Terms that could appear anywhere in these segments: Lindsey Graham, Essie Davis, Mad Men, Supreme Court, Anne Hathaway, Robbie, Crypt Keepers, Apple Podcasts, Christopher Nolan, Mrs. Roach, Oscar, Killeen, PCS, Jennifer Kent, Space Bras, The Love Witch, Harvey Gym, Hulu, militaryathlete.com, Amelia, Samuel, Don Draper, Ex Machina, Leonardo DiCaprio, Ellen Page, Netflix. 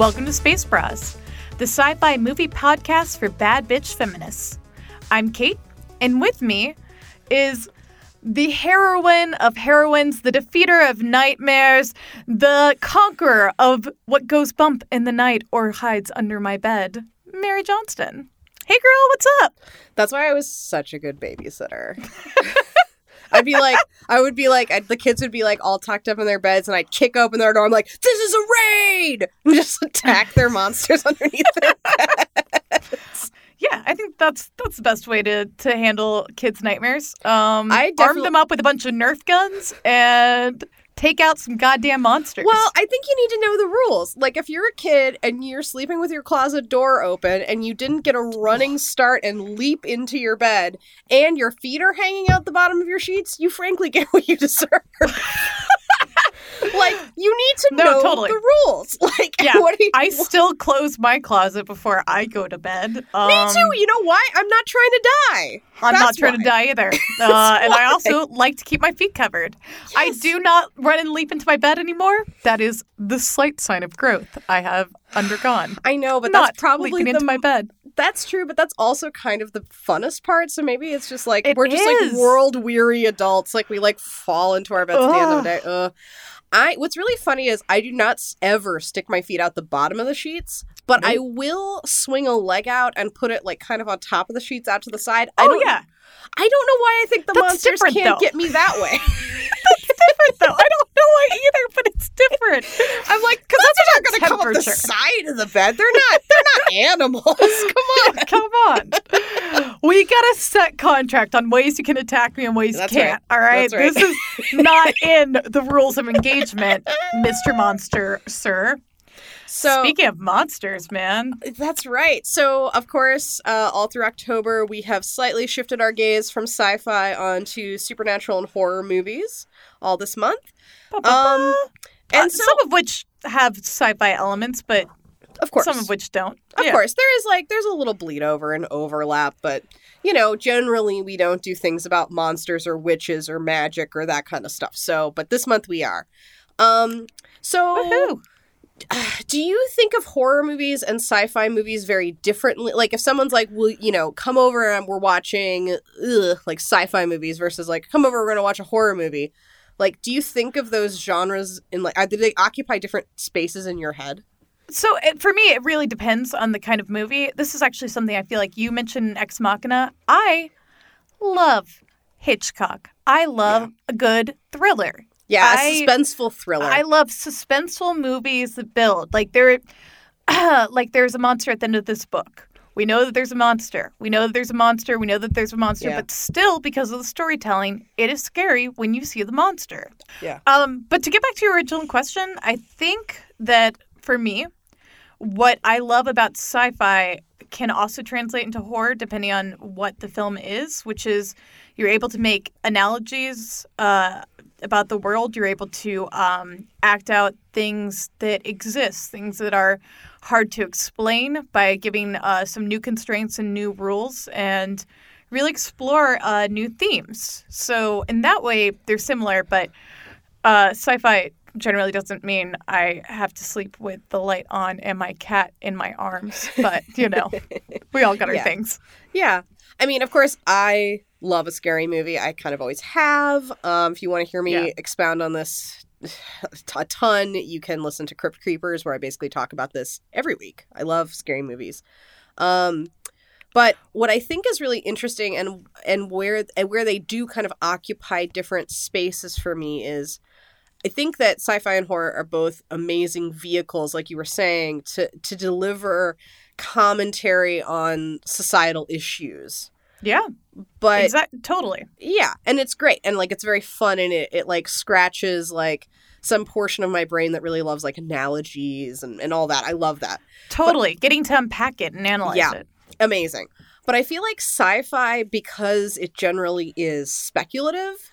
Welcome to Space Bras, the sci-fi movie podcast for bad bitch feminists. I'm Kate, and with me is the heroine of heroines, the defeater of nightmares, the conqueror of what goes bump in the night or hides under my bed, Mary Johnston. Hey girl, what's up? That's why I was such a good babysitter. I would be like, the kids would be like all tucked up in their beds, and I'd kick open their door. I'm like, this is a raid! And just attack their monsters underneath their beds. Yeah, I think that's the best way to handle kids' nightmares. Arm them up with a bunch of Nerf guns and take out some goddamn monsters. Well, I think you need to know the rules. Like, if you're a kid and you're sleeping with your closet door open and you didn't get a running start and leap into your bed and your feet are hanging out the bottom of your sheets, you frankly get what you deserve. Like, you need to know the rules. Like, yeah, I still close my closet before I go to bed. Me too. You know why? I'm not trying to die. I'm not trying to die either. And I also like to keep my feet covered. Yes. I do not run and leap into my bed anymore. That is the slight sign of growth I have undergone. I know, but that's probably leaping into my bed. That's true, but that's also kind of the funnest part. So maybe it's just like we're just like world-weary adults. Like, we like fall into our beds at the end of the day. What's really funny is I do not ever stick my feet out the bottom of the sheets, but I will swing a leg out and put it like kind of on top of the sheets out to the side. I don't know why I think monsters can't get me that way. That's different, though. I don't know why either, but it's different. I'm like, because they're not going to come up the side of the bed. They're not animals. Come on. We got a set contract on ways you can attack me and ways you can't. Right. All right? Right. This is not in the rules of engagement, Mr. Monster, sir. So, speaking of monsters, man. That's right. So, of course, all through October, we have slightly shifted our gaze from sci-fi onto supernatural and horror movies all this month. And some of which have sci-fi elements, but of course, some of which don't. Of course. There's a little bleed over and overlap, but, you know, generally we don't do things about monsters or witches or magic or that kind of stuff. So, but this month we are. Woohoo! Do you think of horror movies and sci-fi movies very differently? Like, if someone's like, well, you know, come over and we're watching like sci-fi movies versus like, come over, we're going to watch a horror movie. Like, do you think of those genres in like, do they occupy different spaces in your head? So for me, it really depends on the kind of movie. This is actually something I feel like you mentioned in Ex Machina. I love Hitchcock. I love a good thriller. Yeah, a suspenseful thriller. I love suspenseful movies that build. Like, there's a monster at the end of this book. We know that there's a monster. We know that there's a monster. Yeah. But still, because of the storytelling, it is scary when you see the monster. Yeah. But to get back to your original question, I think that for me, what I love about sci-fi can also translate into horror depending on what the film is, which is you're able to make analogies about the world. You're able to act out things that exist, things that are hard to explain by giving some new constraints and new rules and really explore new themes. So in that way, they're similar, but sci-fi generally doesn't mean I have to sleep with the light on and my cat in my arms. But, you know, we all got our things. Yeah. I mean, of course, I love a scary movie. I kind of always have. If you want to hear me expound on this a ton, you can listen to Crypt Keepers, where I basically talk about this every week. I love scary movies. But what I think is really interesting and where they do kind of occupy different spaces for me is I think that sci-fi and horror are both amazing vehicles, like you were saying, to deliver commentary on societal issues. Yeah. But totally. Yeah. And it's great. And like, it's very fun. And it like scratches like some portion of my brain that really loves like analogies and all that. I love that. Totally. But getting to unpack it and analyze it. Amazing. But I feel like sci-fi, because it generally is speculative,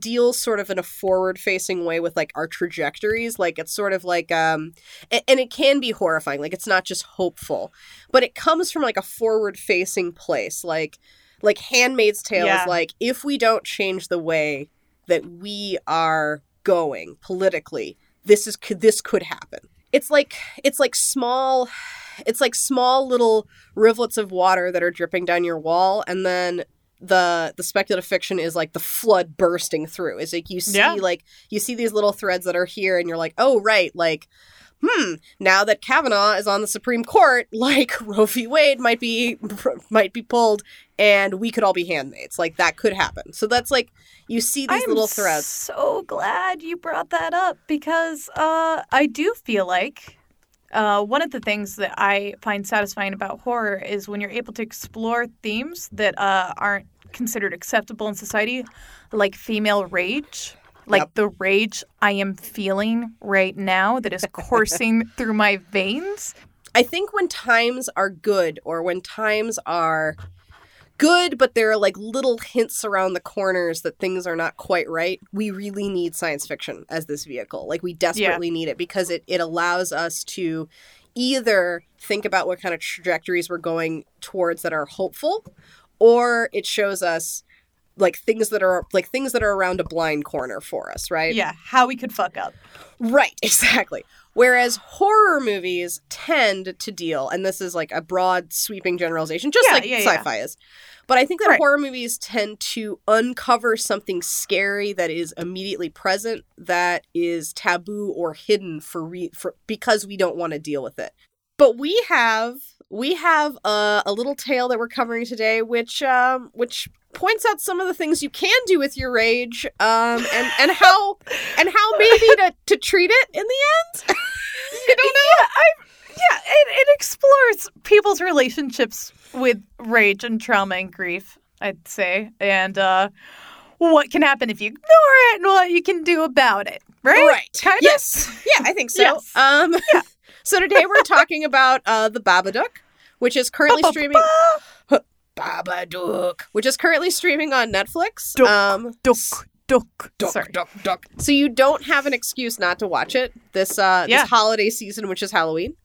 deals sort of in a forward-facing way with, like, our trajectories. Like, it's sort of like, and it can be horrifying. Like, it's not just hopeful. But it comes from, like, a forward-facing place. Like Handmaid's Tale is like, if we don't change the way that we are going politically, this could happen. It's like small little rivulets of water that are dripping down your wall, and then the speculative fiction is like the flood bursting through. It's like you see these little threads that are here, and you're like, oh right, like now that Kavanaugh is on the Supreme Court, like Roe v. Wade might be pulled, and we could all be handmaids. Like that could happen. So that's like you see these little threads. I'm so glad you brought that up, because I do feel like one of the things that I find satisfying about horror is when you're able to explore themes that aren't considered acceptable in society, like female rage. Like the rage I am feeling right now that is coursing through my veins. I think when times are good, or when times are good, but there are like little hints around the corners that things are not quite right, we really need science fiction as this vehicle. Like we desperately need it, because it allows us to either think about what kind of trajectories we're going towards that are hopeful, or it shows us things that are around a blind corner for us, right? Yeah, how we could fuck up. Right, exactly. Whereas horror movies tend to deal, and this is like a broad sweeping generalization, sci-fi is. But I think that horror movies tend to uncover something scary that is immediately present, that is taboo or hidden for because we don't want to deal with it. But we have a little tale that we're covering today, which points out some of the things you can do with your rage, and how maybe to treat it in the end. You don't know. It explores people's relationships with rage and trauma and grief, I'd say, and what can happen if you ignore it, and what you can do about it. Right. Right. Kind of? Yes. Yeah, I think so. Yes. Yeah. So today we're talking about The Babadook, which is currently streaming. Babadook, which is currently streaming on Netflix. Duck. So you don't have an excuse not to watch it this holiday season, which is Halloween.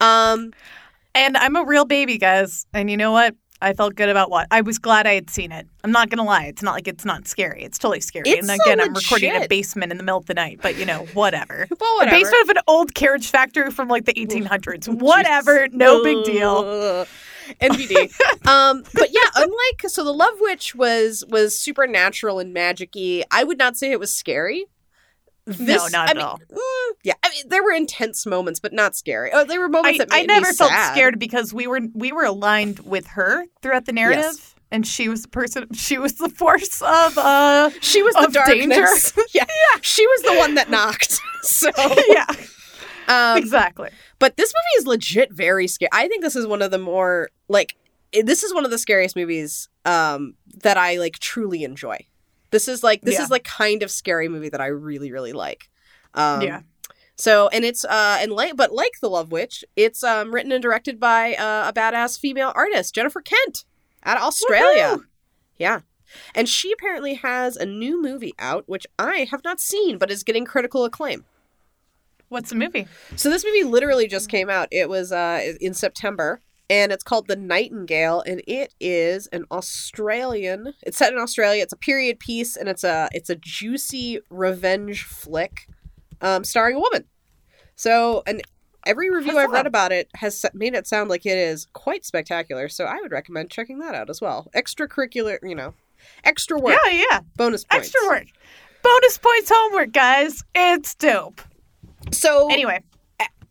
And I'm a real baby, guys. And you know what? I felt good about what I was glad I had seen it. I'm not gonna lie; it's not like it's not scary. It's totally scary. It's and again, so I'm recording in a basement in the middle of the night, but you know, whatever. Well, whatever. A basement of an old carriage factory from like the 1800s. Whatever, no big deal. NBD. But yeah, so, The Love Witch was supernatural and magic-y. I would not say it was scary. No, not at all. There were intense moments, but not scary. Oh, there were moments that made me sad. I never felt scared because we were aligned with her throughout the narrative, and she was the person. She was the force of she was the darkness. Yeah, she was the one that knocked. So yeah. Exactly. But this movie is legit very scary. I think this is one of the more, this is one of the scariest movies that I, truly enjoy. This is kind of scary movie that I really, really like. So, and it's, but like The Love Witch, it's written and directed by a badass female artist, Jennifer Kent, out of Australia. Woohoo! Yeah. And she apparently has a new movie out, which I have not seen, but is getting critical acclaim. What's the movie? So this movie literally just came out. It was in September, and it's called The Nightingale, and it is it's set in Australia. It's a period piece, and it's a juicy revenge flick starring a woman. So, and every review I've read about it has made it sound like it is quite spectacular, so I would recommend checking that out as well. Extracurricular, extra work. Yeah. Bonus points. Extra work. Bonus points homework, guys. It's dope. So anyway,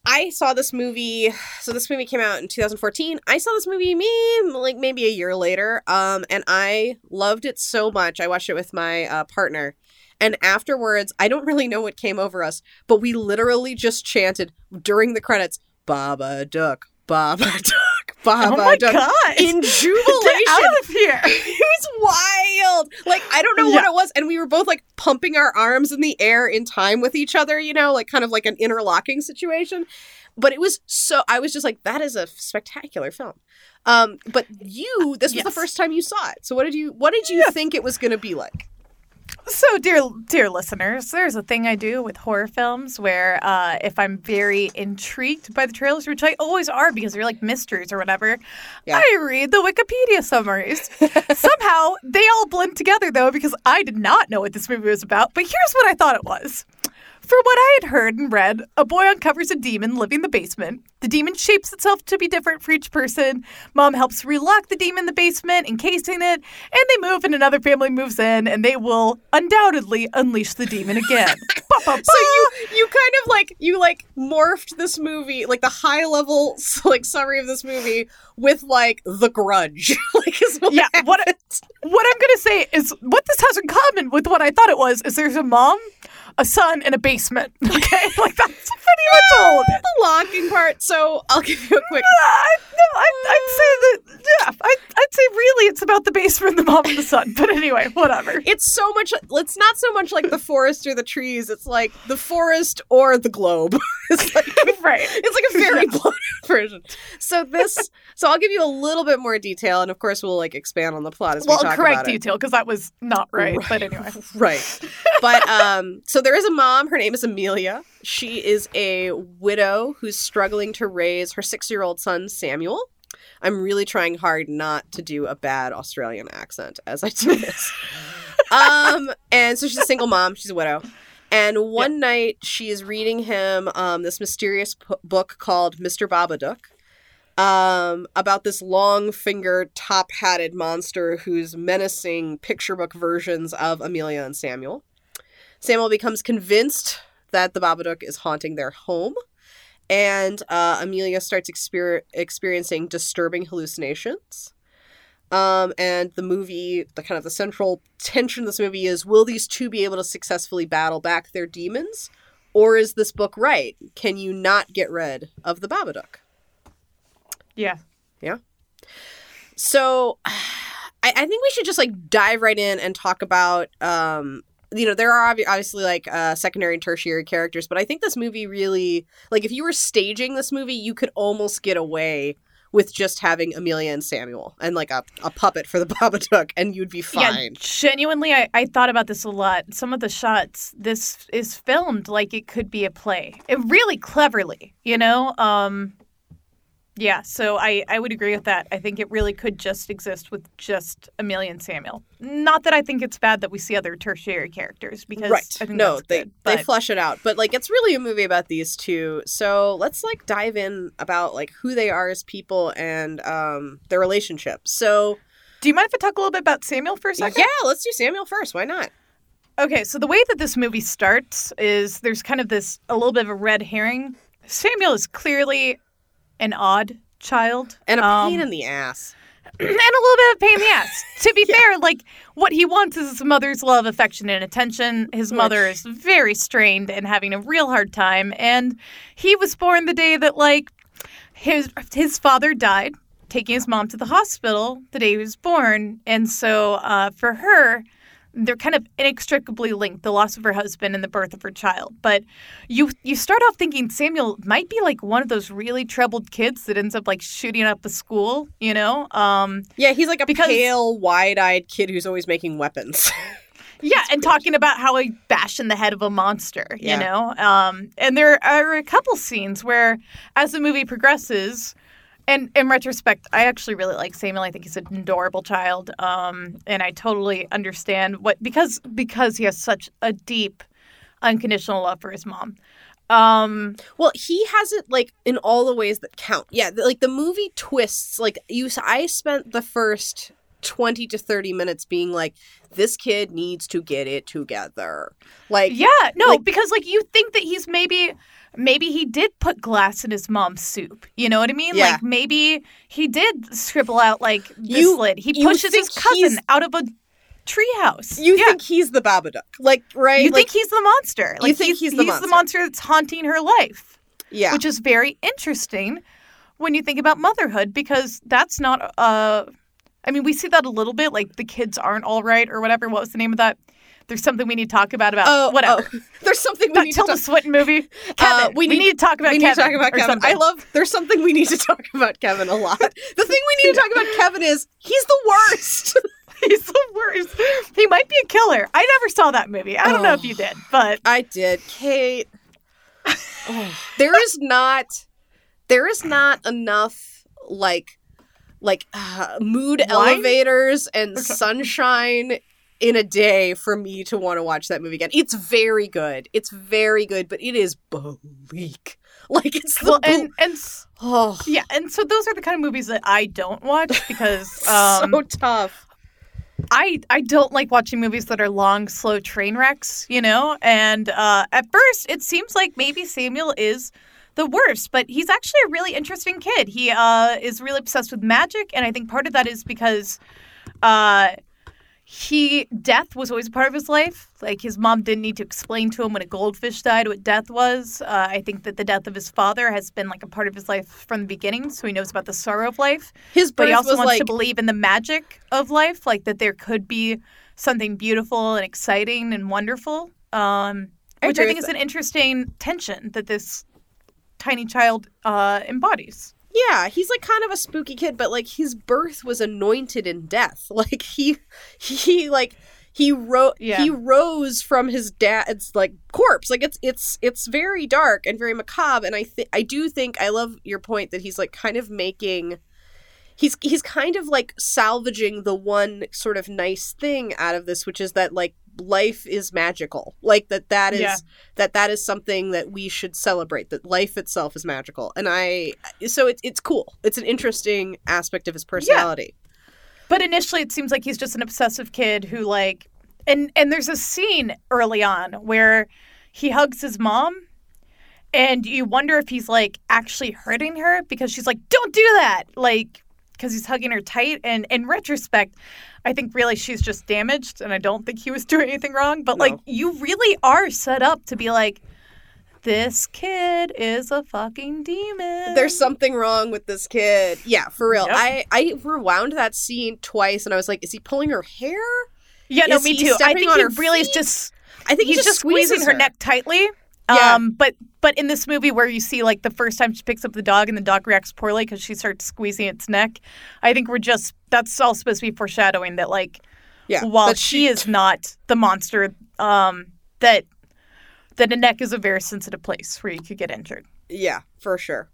I saw this movie. So this movie came out in 2014. I saw this movie maybe a year later, and I loved it so much. I watched it with my partner, and afterwards, I don't really know what came over us, but we literally just chanted during the credits, "Babadook, Babadook, Babadook!" Oh my god! In jubilation, get out of here! It was wild. I don't know what it was, and we were both pumping our arms in the air in time with each other. Kind of like an interlocking situation. But it was so. I was just like, that is a spectacular film. But this was the first time you saw it. So what did you think it was going to be like? So, dear listeners, there's a thing I do with horror films where if I'm very intrigued by the trailers, which I always are because they're mysteries or whatever, I read the Wikipedia summaries. Somehow, they all blend together, though, because I did not know what this movie was about. But here's what I thought it was. For what I had heard and read, a boy uncovers a demon living in the basement. The demon shapes itself to be different for each person. Mom helps relock the demon in the basement, encasing it, and they move and another family moves in, and they will undoubtedly unleash the demon again. Bah, bah, bah. So you kind of like morphed this movie, like the high level summary of this movie with The Grudge. What I'm going to say is what this has in common with what I thought it was is there's a mom, a son, and a basement. Okay? That's pretty much all of it. The locking part. So I'll give you a quick... I'd say really it's about the basement, the mom, and the son. But anyway, whatever. It's so much... It's not so much like the forest or the trees. It's like the forest or the globe. It's right. It's like a very bloated version. So I'll give you a little bit more detail, and of course we'll expand on the plot as we talk about it. Well, correct detail, because that was not right. But anyway. Right. But so there is a mom. Her name is Amelia. She is a widow who's struggling to raise her 6-year-old son, Samuel. I'm really trying hard not to do a bad Australian accent as I do this. And so she's a single mom. She's a widow. And one night she is reading him this mysterious book called Mr. Babadook. About this long-fingered, top-hatted monster who's menacing picture book versions of Amelia and Samuel. Samuel becomes convinced that the Babadook is haunting their home, and Amelia starts experiencing disturbing hallucinations. And the movie, the central tension of this movie is, will these two be able to successfully battle back their demons? Or is this book right? Can you not get rid of the Babadook? Yeah. Yeah. So I think we should just dive right in and talk about, there are obviously secondary and tertiary characters, but I think this movie really, if you were staging this movie, you could almost get away with just having Amelia and Samuel and a puppet for the Babadook and you'd be fine. Yeah, genuinely, I thought about this a lot. Some of the shots, this is filmed like it could be a play. It really cleverly, yeah, so I would agree with that. I think it really could just exist with just Amelia and Samuel. Not that I think it's bad that we see other tertiary characters, because right. I think that's good, they flesh it out. But it's really a movie about these two. So let's dive in about who they are as people and their relationship. So do you mind if I talk a little bit about Samuel for a second? Yeah, let's do Samuel first. Why not? Okay, so the way that this movie starts is there's kind of this a little bit of a red herring. Samuel is clearly an odd child. And a pain in the ass. And a little bit of pain in the ass. To be fair, what he wants is his mother's love, affection, and attention. His mother is very strained and having a real hard time. And he was born the day that, his father died, taking his mom to the hospital the day he was born. And so for her, they're kind of inextricably linked, the loss of her husband and the birth of her child. But you start off thinking Samuel might be one of those really troubled kids that ends up shooting up a school, Yeah, he's pale, wide-eyed kid who's always making weapons. Yeah, and talking about how he bashed in the head of a monster, And there are a couple scenes where, as the movie progresses... And in retrospect, I actually really like Samuel. I think he's an adorable child, and I totally understand because he has such a deep, unconditional love for his mom. Well, he has it in all the ways that count. Yeah, the movie twists. I spent the first 20 to 30 minutes being this kid needs to get it together. Because you think that he's maybe he did put glass in his mom's soup. You know what I mean? Yeah. Maybe he did scribble out this lid. He pushes his cousin out of a treehouse. You think he's the Babadook. Right? You think he's the monster. You think he's the monster. He's the monster that's haunting her life. Yeah. Which is very interesting when you think about motherhood, because that's not... we see that a little bit, the kids aren't all right or whatever. What was the name of that? There's something we need to talk about. There's something we need to talk about. Tilda Swinton movie. Kevin. We need to talk about Kevin. We need to talk about Kevin. There's something we need to talk about Kevin a lot. The thing we need to talk about Kevin is he's the worst. He's the worst. He might be a killer. I never saw that movie. I don't know if you did, but. I did. Kate. There is not enough, mood elevators and sunshine in a day for me to want to watch that movie again. It's very good. It's very good, but it is bleak. Like, it's the yeah, and so those are the kind of movies that I don't watch because so tough. I don't like watching movies that are long, slow train wrecks, you know? And at first, it seems like maybe Samuel is the worst, but he's actually a really interesting kid. He is really obsessed with magic, and I think part of that is because death was always a part of his life. Like, his mom didn't need to explain to him when a goldfish died what death was. I think that the death of his father has been, like, a part of his life from the beginning, so he knows about the sorrow of life. But he also wants to believe in the magic of life, like, that there could be something beautiful and exciting and wonderful, which I think is an interesting tension that this tiny child embodies. Yeah, he's, like, kind of a spooky kid, but, like, his birth was anointed in death. Like, he rose from his dad's, like, corpse. Like, it's very dark and very macabre. And I love your point that he's, like, kind of making, he's kind of, like, salvaging the one sort of nice thing out of this, which is that, like, life is magical. Like, that is something that we should celebrate, that life itself is magical. And it's cool. It's an interesting aspect of his personality. Yeah. But initially it seems like he's just an obsessive kid who, like, and there's a scene early on where he hugs his mom and you wonder if he's, like, actually hurting her because she's like, don't do that. Like, because he's hugging her tight. And in retrospect, I think really she's just damaged and I don't think he was doing anything wrong. But, like, you really are set up to be like, this kid is a fucking demon. There's something wrong with this kid. Yeah, for real. Yep. I rewound that scene twice and I was like, is he pulling her hair? Yeah, no, me too. I think he really is just, I think he's just squeezing her neck tightly. Yeah. But in this movie where you see, like, the first time she picks up the dog and the dog reacts poorly because she starts squeezing its neck, I think that's all supposed to be foreshadowing that, like, while she is not the monster, that the neck is a very sensitive place where you could get injured. Yeah, for sure.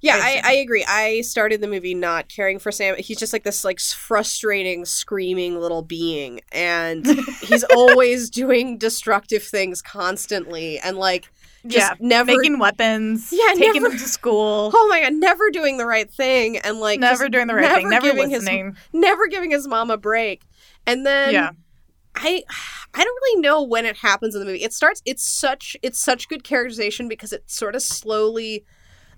Yeah, I agree. I started the movie not caring for Sam. He's just, like, this, like, frustrating, screaming little being. And he's always doing destructive things constantly. And, like, never making weapons. Yeah, taking them to school. Oh my God, never doing the right thing. And, like, never doing the right thing. Never listening. Never giving his mom a break. And then I don't really know when it happens in the movie. It starts. It's such good characterization because it sort of slowly.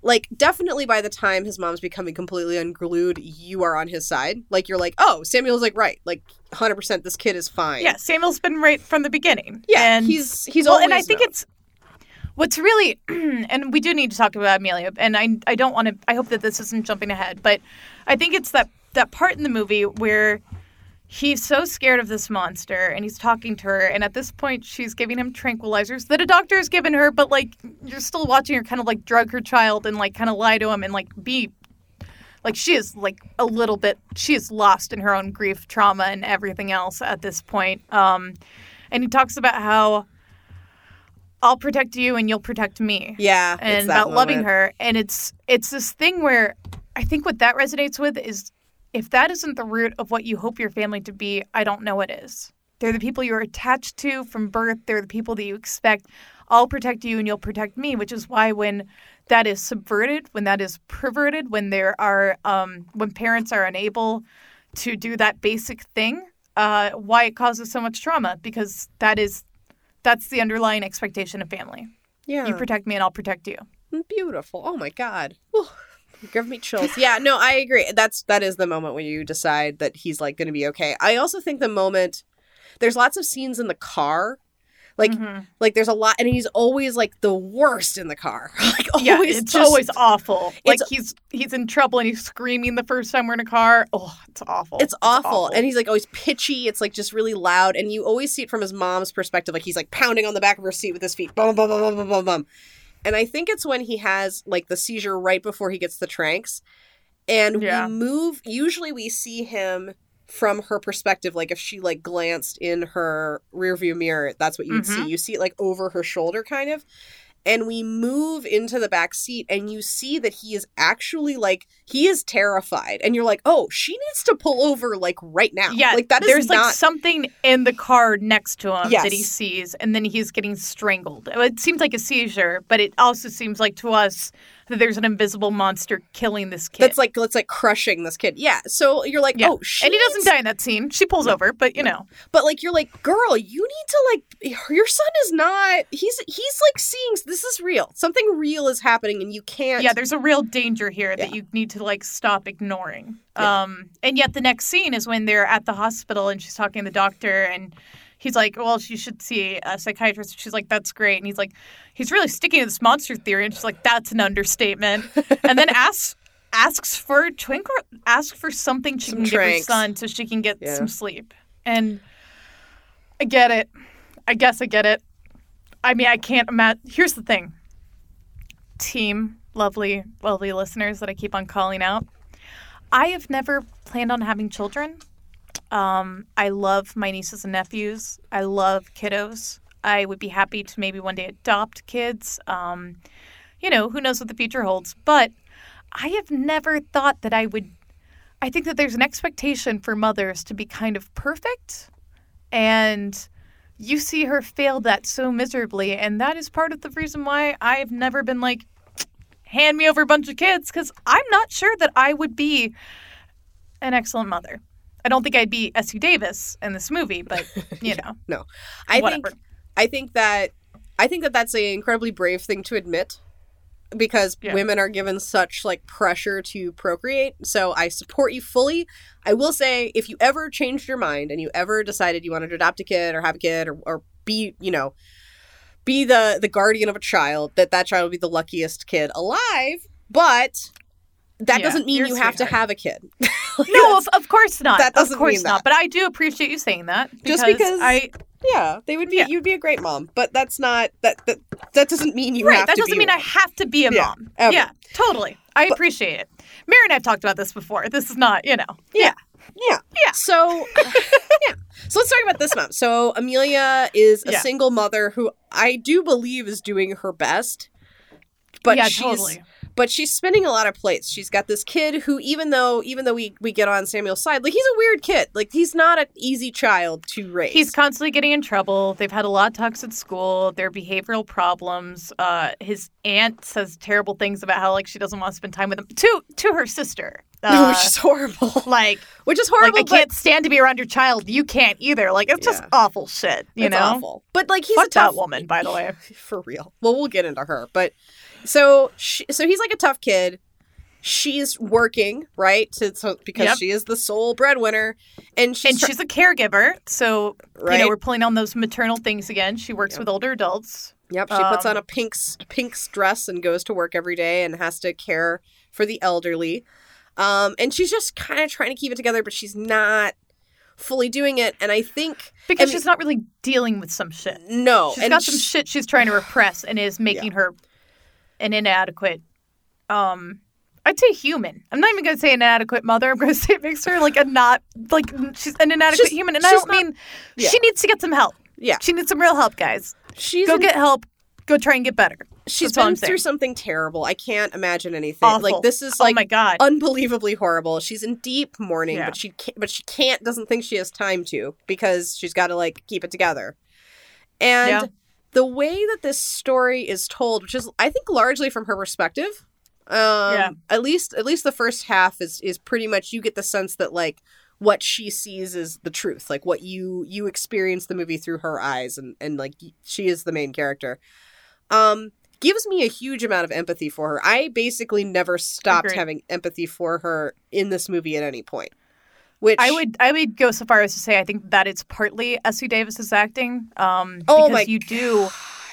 Like, definitely by the time his mom's becoming completely unglued, you are on his side. Like, you're like, oh, Samuel's, like, right. Like, 100% this kid is fine. Yeah, Samuel's been right from the beginning. Yeah, and he's always. And I think it's, what's really, and we do need to talk about Amelia, and I don't want to, I hope that this isn't jumping ahead, but I think it's that part in the movie where he's so scared of this monster, and he's talking to her, and at this point, she's giving him tranquilizers that a doctor has given her, but, like, you're still watching her kind of, like, drug her child and, like, kind of lie to him and, like, be, like, she is, like, a little bit, she is lost in her own grief, trauma, and everything else at this point. And he talks about how I'll protect you and you'll protect me. Yeah, and about loving her. And it's this thing where I think what that resonates with is, if that isn't the root of what you hope your family to be, I don't know what is. They're the people you're attached to from birth. They're the people that you expect. I'll protect you and you'll protect me, which is why when that is subverted, when that is perverted, when there are when parents are unable to do that basic thing, why it causes so much trauma, because that's the underlying expectation of family. Yeah. You protect me and I'll protect you. Beautiful. Oh, my God. Whew. Give me chills. Yeah, no, I agree. That is the moment when you decide that he's, like, going to be okay. I also think the moment, there's lots of scenes in the car, like, like there's a lot, and he's always, like, the worst in the car. Like, always, yeah, it's just always awful. Like, he's in trouble and he's screaming the first time we're in a car. Oh, it's awful. It's awful. And he's, like, always pitchy. It's, like, just really loud, and you always see it from his mom's perspective. Like, he's, like, pounding on the back of her seat with his feet. Boom, boom, boom, boom, boom, boom, boom. And I think it's when he has, like, the seizure right before he gets the tranks. And we move, usually we see him from her perspective. Like, if she, like, glanced in her rearview mirror, that's what you would see. You see it, like, over her shoulder, kind of. And we move into the back seat and you see that he is actually like, he is terrified. And you're like, oh, she needs to pull over like right now. Yeah, like that is there's not... like something in the car next to him yes. that he sees. And then he's getting strangled. It seems like a seizure, but it also seems like to us that there's an invisible monster killing this kid. That's like crushing this kid. Yeah. So you're like, yeah. oh, shit. And he doesn't die in that scene. She pulls over, but you know. But like, you're like, girl, you need to like, your son is not, he's like seeing, this is real. Something real is happening and you can't. Yeah, there's a real danger here that you need to like stop ignoring. Yeah. And yet the next scene is when they're at the hospital and she's talking to the doctor and he's like, well, she should see a psychiatrist. She's like, that's great. And he's like, he's really sticking to this monster theory. And she's like, that's an understatement. And then asks for something she can give her son so she can get some sleep. And I get it. I guess I get it. I mean, I can't imagine. Here's the thing. Team, lovely, lovely listeners that I keep on calling out. I have never planned on having children. I love my nieces and nephews. I love kiddos. I would be happy to maybe one day adopt kids. You know, who knows what the future holds. But I have never thought that I would. I think that there's an expectation for mothers to be kind of perfect. And you see her fail that so miserably. And that is part of the reason why I have never been like, hand me over a bunch of kids. Because I'm not sure that I would be an excellent mother. I don't think I'd be Essie Davis in this movie, but, you know. No. I think that that's an incredibly brave thing to admit because women are given such, like, pressure to procreate. So I support you fully. I will say if you ever changed your mind and you ever decided you wanted to adopt a kid or have a kid or be, you know, be the guardian of a child, that child would be the luckiest kid alive, but... that doesn't mean you have to have a kid. Like, no, of course not. That doesn't mean that. But I do appreciate you saying that. Because you'd be a great mom. But that's not, that doesn't mean you have to be. That doesn't mean I have to be a mom. Ever. Yeah, totally. I appreciate it. Mary and I have talked about this before. This is not, you know. Yeah. So, So let's talk about this mom. So Amelia is a single mother who I do believe is doing her best. But she's... totally. But she's spinning a lot of plates. She's got this kid who, even though we get on Samuel's side, like, he's a weird kid. Like, he's not an easy child to raise. He's constantly getting in trouble. They've had a lot of talks at school. There are behavioral problems. His aunt says terrible things about how, like, she doesn't want to spend time with him. To her sister. Which is horrible. Like, which is horrible. Like, I can't stand to be around your child. You can't either. Like, it's just awful shit, you know? It's awful. But, like, he's a tough... that woman, by the way. For real. Well, we'll get into her, but... So he's like a tough kid. She's working, right? Because she is the sole breadwinner. And she's a caregiver. So, you know, we're pulling on those maternal things again. She works with older adults. Yep. She puts on a pink dress and goes to work every day and has to care for the elderly. And she's just kind of trying to keep it together, but she's not fully doing it. And I think... because she's not really dealing with some shit. No. She's got some shit she's trying to repress and is making her... an inadequate, I'd say human. I'm not even going to say inadequate mother. I'm going to say it makes her like a not, like she's an inadequate human. And I don't mean, she needs to get some help. Yeah. She needs some real help, guys. Go get help. Go try and get better. She's been through something terrible. I can't imagine anything. Awful. Like, this is like, oh my God, unbelievably horrible. She's in deep mourning, but she doesn't think she has time to because she's got to like keep it together. And the way that this story is told, which is, I think, largely from her perspective, at least the first half is pretty much, you get the sense that, like, what she sees is the truth. Like, what you experience the movie through her eyes, and like, she is the main character. Gives me a huge amount of empathy for her. I basically never stopped having empathy for her in this movie at any point. Which I would go so far as to say I think that it's partly Essie Davis's acting.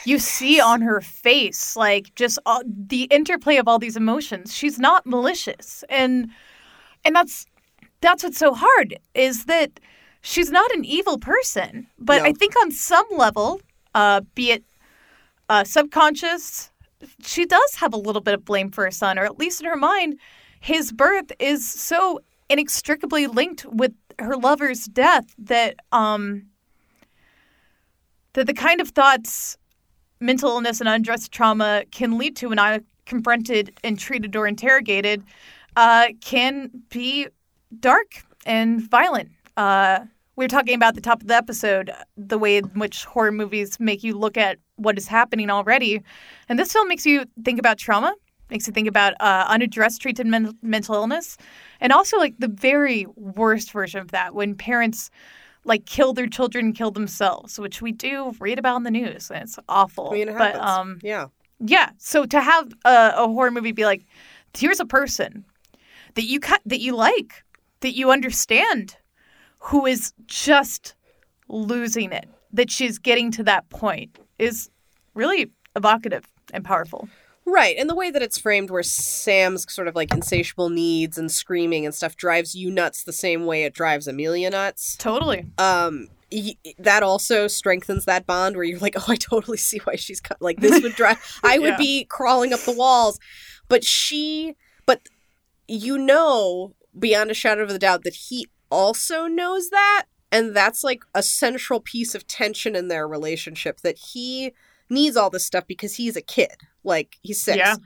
You see on her face, like, just all, the interplay of all these emotions. She's not malicious, and that's what's so hard, is that she's not an evil person. But I think on some level, be it subconscious, she does have a little bit of blame for her son, or at least in her mind, his birth is so inextricably linked with her lover's death that that the kind of thoughts mental illness and unaddressed trauma can lead to when I confronted and treated or interrogated can be dark and violent. We were talking about at the top of the episode, the way in which horror movies make you look at what is happening already. And this film makes you think about trauma, makes you think about unaddressed treated mental illness, and also like the very worst version of that, when parents like kill their children, kill themselves, which we do read about in the news. And it's awful. I mean, it happens. But, yeah. Yeah. So to have a horror movie be like, here's a person that you like, that you understand, who is just losing it, that she's getting to that point, is really evocative and powerful. Right. And the way that it's framed, where Sam's sort of like insatiable needs and screaming and stuff drives you nuts the same way it drives Amelia nuts. Totally. That also strengthens that bond where you're like, oh, I totally see why she's cut. Like, this would drive, I would be crawling up the walls. But beyond a shadow of a doubt that he also knows that. And that's like a central piece of tension in their relationship, that he needs all this stuff because he's a kid. Like, he's 6. Yeah.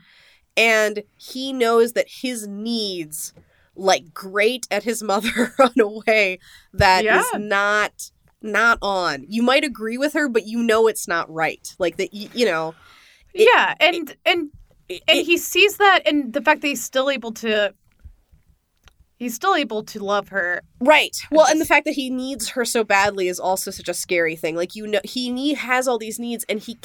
And he knows that his needs, like, grate at his mother in a way that is not on. You might agree with her, but you know it's not right. Like, that, you know. And he sees that, and the fact that he's still able to love her. Right. Well, and the fact that he needs her so badly is also such a scary thing. Like, you know, he has all these needs, and he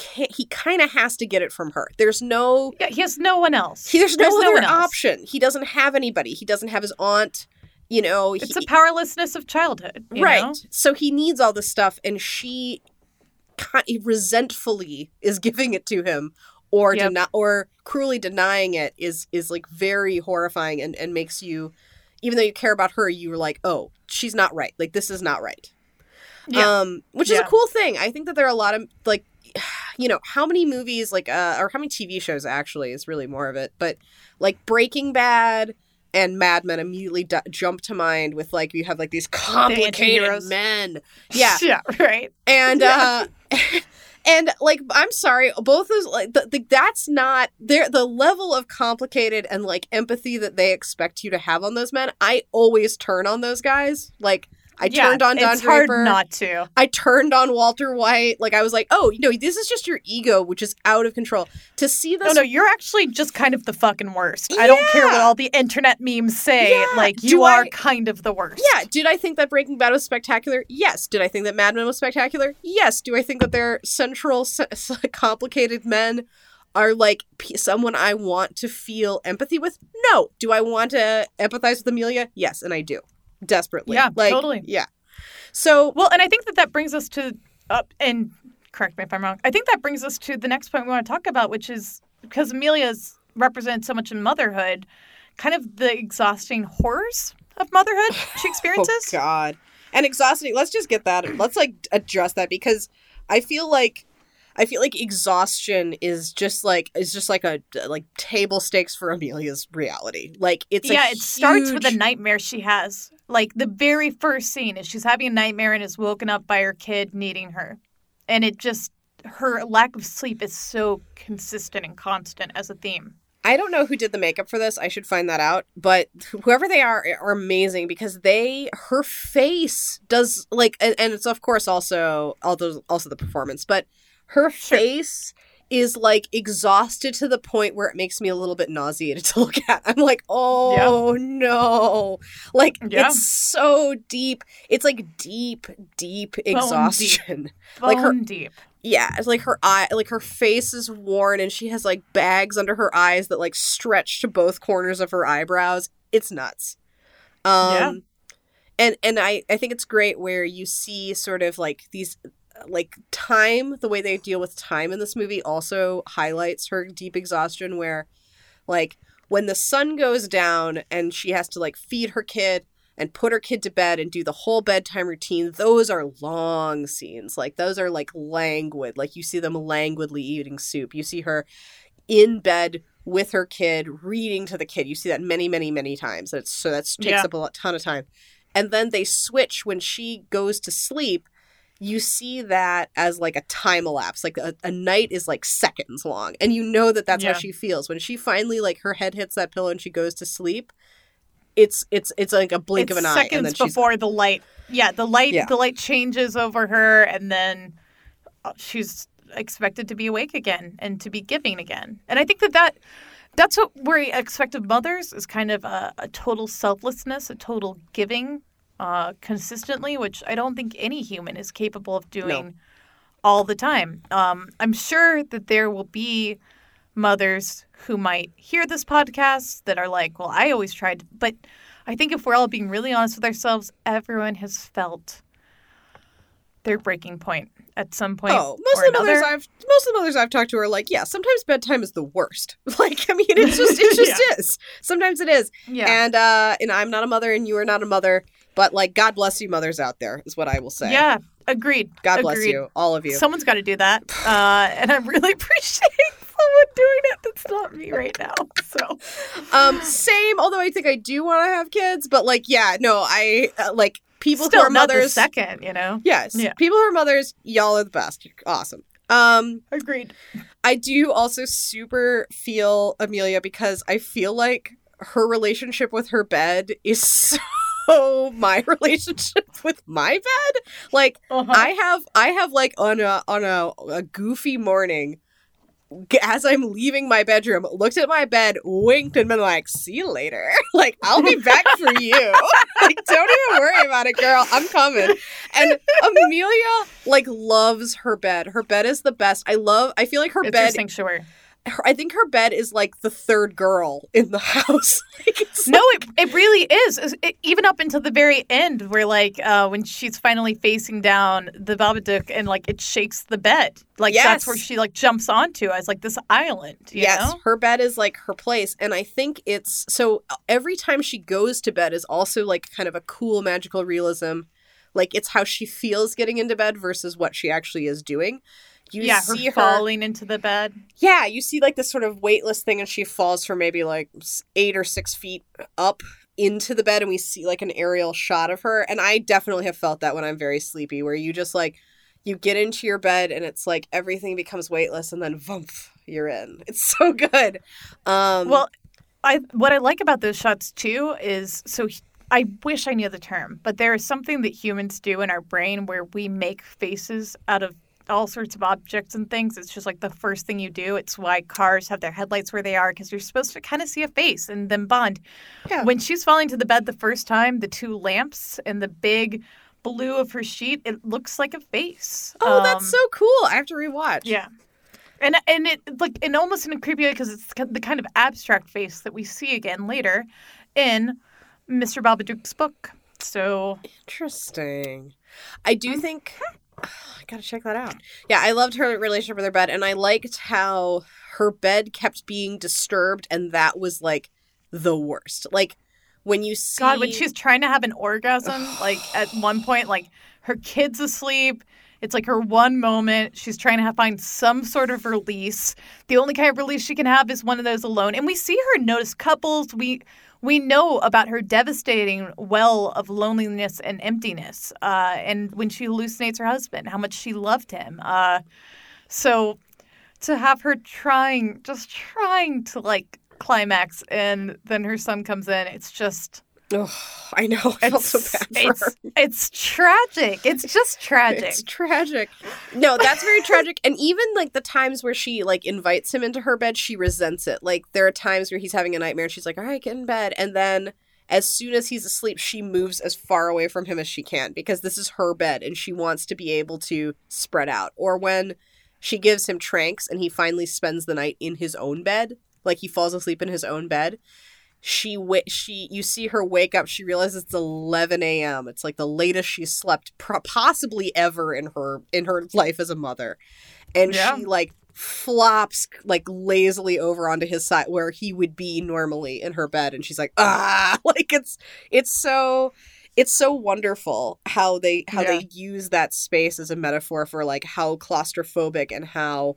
kind of has to get it from her. There's no... Yeah, he has no one else. There's no other option. He doesn't have anybody. He doesn't have his aunt, you know. It's a powerlessness of childhood. You know? So he needs all this stuff, and she resentfully is giving it to him. Or cruelly denying it is like very horrifying, and makes you... Even though you care about her, you were like, oh, she's not right. Like, this is not right. Yeah. Which is a cool thing. I think that there are a lot of, like, you know, how many movies, like, or how many TV shows, actually, is really more of it. But, like, Breaking Bad and Mad Men immediately jump to mind with, like, you have, like, these complicated men. Yeah. Yeah, right. And, and, like, I'm sorry, both those, like, that's not, the level of complicated and, like, empathy that they expect you to have on those men, I always turn on those guys. Like, I turned on Don Draper. It's hard not to. I turned on Walter White. Like, I was like, oh, no, this is just your ego, which is out of control. To see this... No, you're actually just kind of the fucking worst. Yeah. I don't care what all the internet memes say. Yeah. Like, you are kind of the worst. Yeah. Did I think that Breaking Bad was spectacular? Yes. Did I think that Mad Men was spectacular? Yes. Do I think that their central, complicated men are, like, someone I want to feel empathy with? No. Do I want to empathize with Amelia? Yes, and I do. Desperately. Yeah, like, totally. Yeah. So, well, and I think that brings us to, and correct me if I'm wrong, I think that brings us to the next point we want to talk about, which is, because Amelia's represents so much in motherhood, kind of the exhausting horrors of motherhood she experiences. Oh, God. And exhausting, let's just get that, let's, like, address that, because I feel like exhaustion is just like a table stakes for Amelia's reality. Like, it's it starts with a nightmare she has. Like, the very first scene is she's having a nightmare and is woken up by her kid needing her, and it just, her lack of sleep is so consistent and constant as a theme. I don't know who did the makeup for this. I should find that out. But whoever they are amazing, because her face does, like, and it's of course also the performance, but. Her face is, like, exhausted to the point where it makes me a little bit nauseated to look at. I'm like, oh, no. Like, it's so deep. It's, like, deep, deep exhaustion. Bone deep. Yeah. It's like her face is worn, and she has, like, bags under her eyes that, like, stretch to both corners of her eyebrows. It's nuts. And I think it's great where you see sort of, like, these... Like, time, the way they deal with time in this movie also highlights her deep exhaustion, where, like, when the sun goes down and she has to, like, feed her kid and put her kid to bed and do the whole bedtime routine, those are long scenes. Like, those are, like, languid. Like, you see them languidly eating soup. You see her in bed with her kid, reading to the kid. You see that many, many, many times. So that takes up a ton of time. And then they switch when she goes to sleep. you see that as like a time elapse. Like a night is like seconds long. And you know that that's how she feels. When she finally, like, her head hits that pillow and she goes to sleep, it's like a blink of an eye. And then seconds before the light. Yeah, the light changes over her, and then she's expected to be awake again and to be giving again. And I think that's what we expect of mothers, is kind of a total selflessness, a total giving consistently, which I don't think any human is capable of doing all the time. I'm sure that there will be mothers who might hear this podcast that are like, well, I always tried. But I think if we're all being really honest with ourselves, everyone has felt their breaking point at some point. Oh, most of the mothers I've talked to are like, yeah, sometimes bedtime is the worst. Like, I mean, it just is. Sometimes it is. Yeah. And I'm not a mother, and you are not a mother, but like, God bless you, mothers out there, is what I will say. Yeah, agreed. God bless you, all of you. Someone's got to do that, and I really appreciate someone doing it that's not me right now. So, same. Although I think I do want to have kids, but like, yeah, no, I like. People still who are mothers, second, you know? Yes. Yeah. People who are mothers, y'all are the best. Awesome. Agreed. I do also super feel Amelia, because I feel like her relationship with her bed is so my relationship with my bed. Like, I have like on a goofy morning, as I'm leaving my bedroom, looked at my bed, winked, and been like, see you later. Like, I'll be back for you. Like, don't even worry about it, girl. I'm coming. And Amelia, like, loves her bed. Her bed is the best. I feel like her bed. It's her sanctuary. I think her bed is like the third girl in the house. Like, no, like... it really is. It, even up until the very end, where like when she's finally facing down the Babadook and like it shakes the bed. Like that's where she like jumps onto as like this island. You know? Her bed is like her place. And I think it's so every time she goes to bed is also like kind of a cool magical realism. Like it's how she feels getting into bed versus what she actually is doing. You see her falling into the bed. Yeah, you see like this sort of weightless thing, and she falls from maybe like 8 or 6 feet up into the bed, and we see like an aerial shot of her. And I definitely have felt that when I'm very sleepy, where you just like you get into your bed and it's like everything becomes weightless, and then vumph, you're in. It's so good. What I like about those shots too is I wish I knew the term, but there is something that humans do in our brain where we make faces out of all sorts of objects and things. It's just like the first thing you do. It's why cars have their headlights where they are, because you're supposed to kind of see a face and then bond. Yeah. When she's falling to the bed the first time, the two lamps and the big blue of her sheet, it looks like a face. Oh, that's so cool. I have to rewatch. Yeah. And it like in almost in a creepy way, because it's the kind of abstract face that we see again later in Mr. Babadook's book. So interesting. I do think... I gotta check that out. Yeah, I loved her relationship with her bed, and I liked how her bed kept being disturbed, and that was like the worst. Like when you see when she's trying to have an orgasm, like at one point, like her kid's asleep. It's like her one moment. She's trying to find some sort of release. The only kind of release she can have is one of those alone. And we see her notice couples. We know about her devastating well of loneliness and emptiness. And when she hallucinates her husband, how much she loved him. So to have her trying to like climax, and then her son comes in, it's just... Oh, I know. I felt so bad for her. It's tragic. It's just tragic. It's tragic. No, that's very tragic. And even like the times where she like invites him into her bed, she resents it. Like there are times where he's having a nightmare and she's like, all right, get in bed. And then as soon as he's asleep, she moves as far away from him as she can, because this is her bed and she wants to be able to spread out. Or when she gives him tranks and he finally spends the night in his own bed, like he falls asleep in his own bed. You see her wake up. She realizes it's 11 a.m. It's like the latest she slept possibly ever in her life as a mother, and she like flops like lazily over onto his side where he would be normally in her bed, and she's like, ah, like it's so wonderful how they use that space as a metaphor for like how claustrophobic and how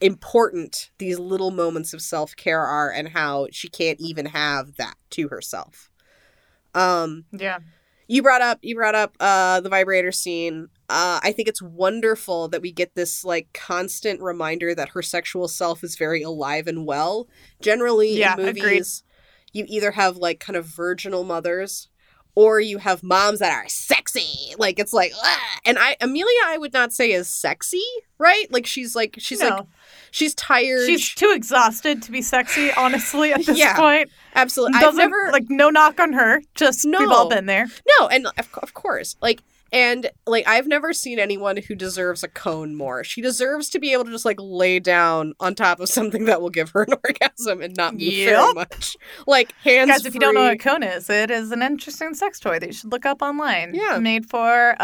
important these little moments of self-care are, and how she can't even have that to herself. You brought up the vibrator scene. I think it's wonderful that we get this like constant reminder that her sexual self is very alive and well. Generally, in movies, you either have like kind of virginal mothers or you have moms that are sexy. Like it's like, ugh. And Amelia, I would not say is sexy, right? Like she's she's tired. She's too exhausted to be sexy, honestly, at this point. Absolutely. I've never like no knock on her. Just we've all been there. No, and of course, like. And, like, I've never seen anyone who deserves a cone more. She deserves to be able to just, like, lay down on top of something that will give her an orgasm and not move very much. Like, hands-free. Guys, if you don't know what a cone is, it is an interesting sex toy that you should look up online. Yeah. Made for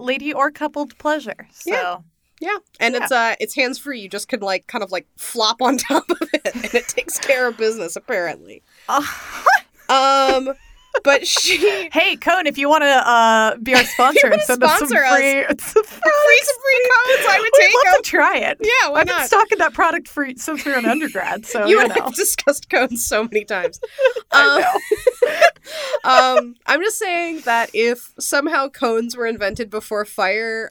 lady or coupled pleasure. So. Yeah. And it's hands-free. You just can, like, kind of, like, flop on top of it. And it takes care of business, apparently. But she... Hey, Cone, if you want to be our sponsor and send us some free... Free cones, I would take them. We'd love to try it. Yeah, why not? I've been stocking that product since we were in undergrad, so, you know. You have discussed cones so many times. I know. I'm just saying that if somehow cones were invented before fire...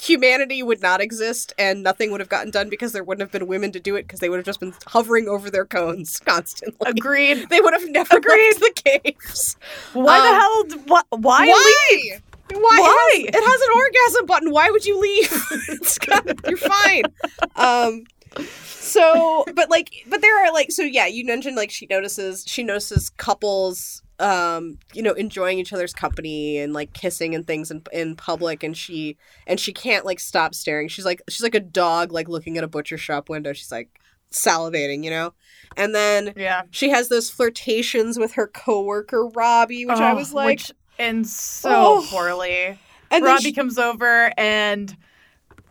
humanity would not exist and nothing would have gotten done because there wouldn't have been women to do it because they would have just been hovering over their cones constantly. Agreed. They would have never left the caves. Why the hell? Why leave? Why? It has an orgasm button. Why would you leave? You're fine. But there are like, so yeah, you mentioned like she notices couples, you know, enjoying each other's company and like kissing and things in public, and she can't like stop staring. She's like a dog like looking at a butcher shop window. She's like salivating, you know. And then she has those flirtations with her coworker Robbie, which I was like, which ends so poorly. And Robbie comes over and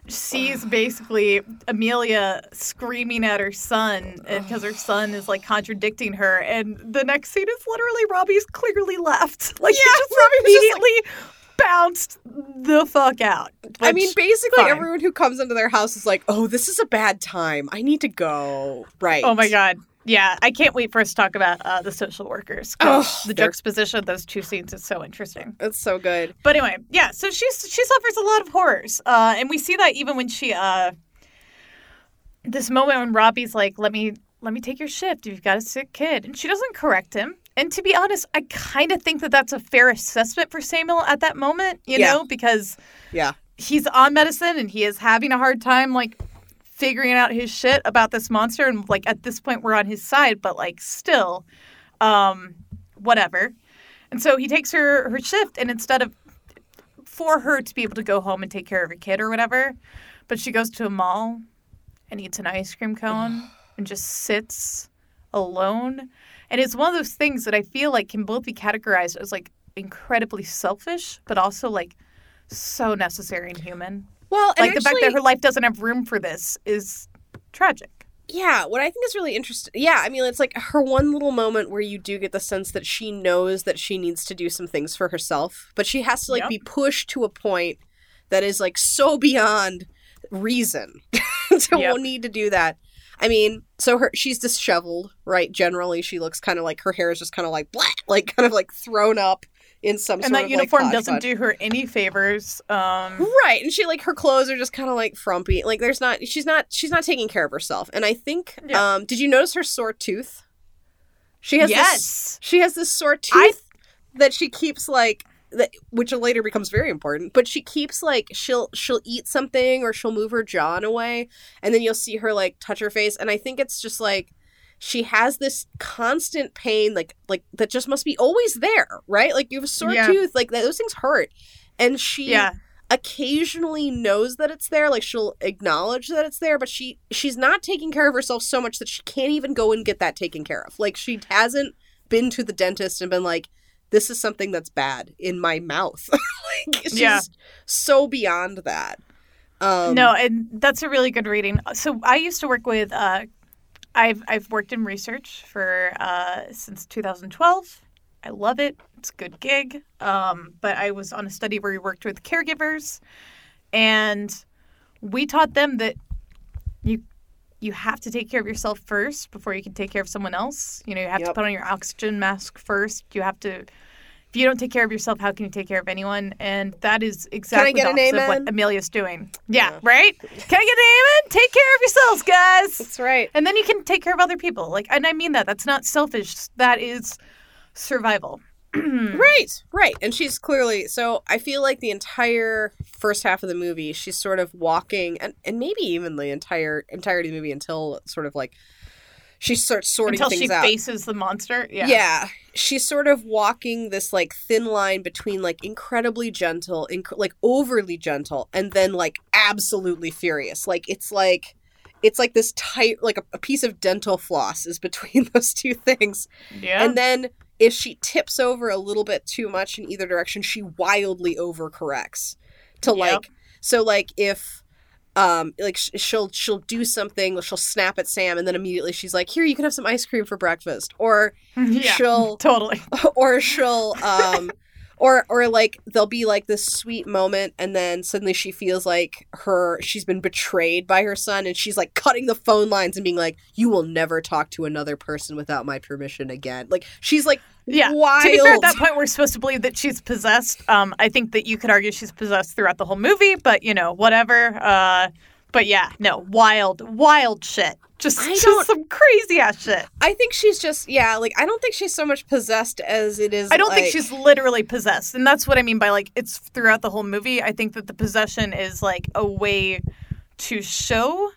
sees basically Amelia screaming at her son because her son is like contradicting her, and the next scene is literally Robbie's clearly left. Like he just immediately bounced the fuck out. I mean, basically everyone who comes into their house is like, oh, this is a bad time. I need to go. Right. Oh my God. Yeah, I can't wait for us to talk about the social workers. The juxtaposition of those two scenes is so interesting. It's so good. But anyway, yeah, so she suffers a lot of horrors. And we see that even when she... this moment when Robbie's like, let me take your shift. You've got a sick kid. And she doesn't correct him. And to be honest, I kind of think that that's a fair assessment for Samuel at that moment, you know, because he's on medicine and he is having a hard time, like... figuring out his shit about this monster, and like at this point we're on his side, but like still whatever. And so he takes her shift, and instead of for her to be able to go home and take care of her kid or whatever, but she goes to a mall and eats an ice cream cone and just sits alone. And it's one of those things that I feel like can both be categorized as like incredibly selfish but also like so necessary and human. Well, and like the fact that her life doesn't have room for this is tragic. Yeah, what I think is really interesting. Yeah, I mean, it's like her one little moment where you do get the sense that she knows that she needs to do some things for herself, but she has to like be pushed to a point that is like so beyond reason to need to do that. I mean, so she's disheveled, right? Generally, she looks kind of like her hair is just kind of like black, like kind of like thrown up. In some sort of, like, uniform doesn't do her any favors. Right. And she, like, her clothes are just kind of, like, frumpy. Like, there's not... She's not taking care of herself. And I think... Yeah. Did you notice her sore tooth? She has this sore tooth that she keeps, like... which later becomes very important, but she keeps like she'll eat something or she'll move her jaw in a way, and then you'll see her like touch her face, and I think it's just like she has this constant pain like that just must be always there, right? Like you have a sore tooth, like those things hurt, and she occasionally knows that it's there, like she'll acknowledge that it's there, but she's not taking care of herself so much that she can't even go and get that taken care of. Like she hasn't been to the dentist and been like, this is something that's bad in my mouth. Like she's so beyond that. No, and that's a really good reading. So I used to work with I've worked in research for since 2012. I love it. It's a good gig. But I was on a study where we worked with caregivers, and we taught them that you have to take care of yourself first before you can take care of someone else. You know, you have to put on your oxygen mask first. You have to if you don't take care of yourself, how can you take care of anyone? And that is exactly the opposite of what Amelia's doing. Yeah, right? Can I get an amen? Take care of yourselves, guys. That's right. And then you can take care of other people. Like, and I mean that. That's not selfish. That is survival. Right. And she's clearly, so I feel like the entire first half of the movie, she's sort of walking, and maybe even the entirety of the movie until sort of like she starts sorting things out. Until she faces the monster. Yeah. Yeah. She's sort of walking this like thin line between like incredibly gentle, like overly gentle, and then like absolutely furious. Like it's like this tight, like a piece of dental floss is between those two things. Yeah. And then if she tips over a little bit too much in either direction, she wildly overcorrects to she'll do something, she'll snap at Sam, and then immediately she's like, here, you can have some ice cream for breakfast, or or like there'll be like this sweet moment, and then suddenly she feels like she's been betrayed by her son, and she's like cutting the phone lines and being like, "You will never talk to another person without my permission again." Like she's like, yeah. Wild. To be fair, at that point, we're supposed to believe that she's possessed. I think that you could argue she's possessed throughout the whole movie, but you know, whatever. But yeah, no, wild shit. Just some crazy ass shit. I think she's just, yeah, like, I don't think she's so much possessed as it is. I don't think she's literally possessed. And that's what I mean by, like, it's throughout the whole movie. I think that the possession is, like, a way to show,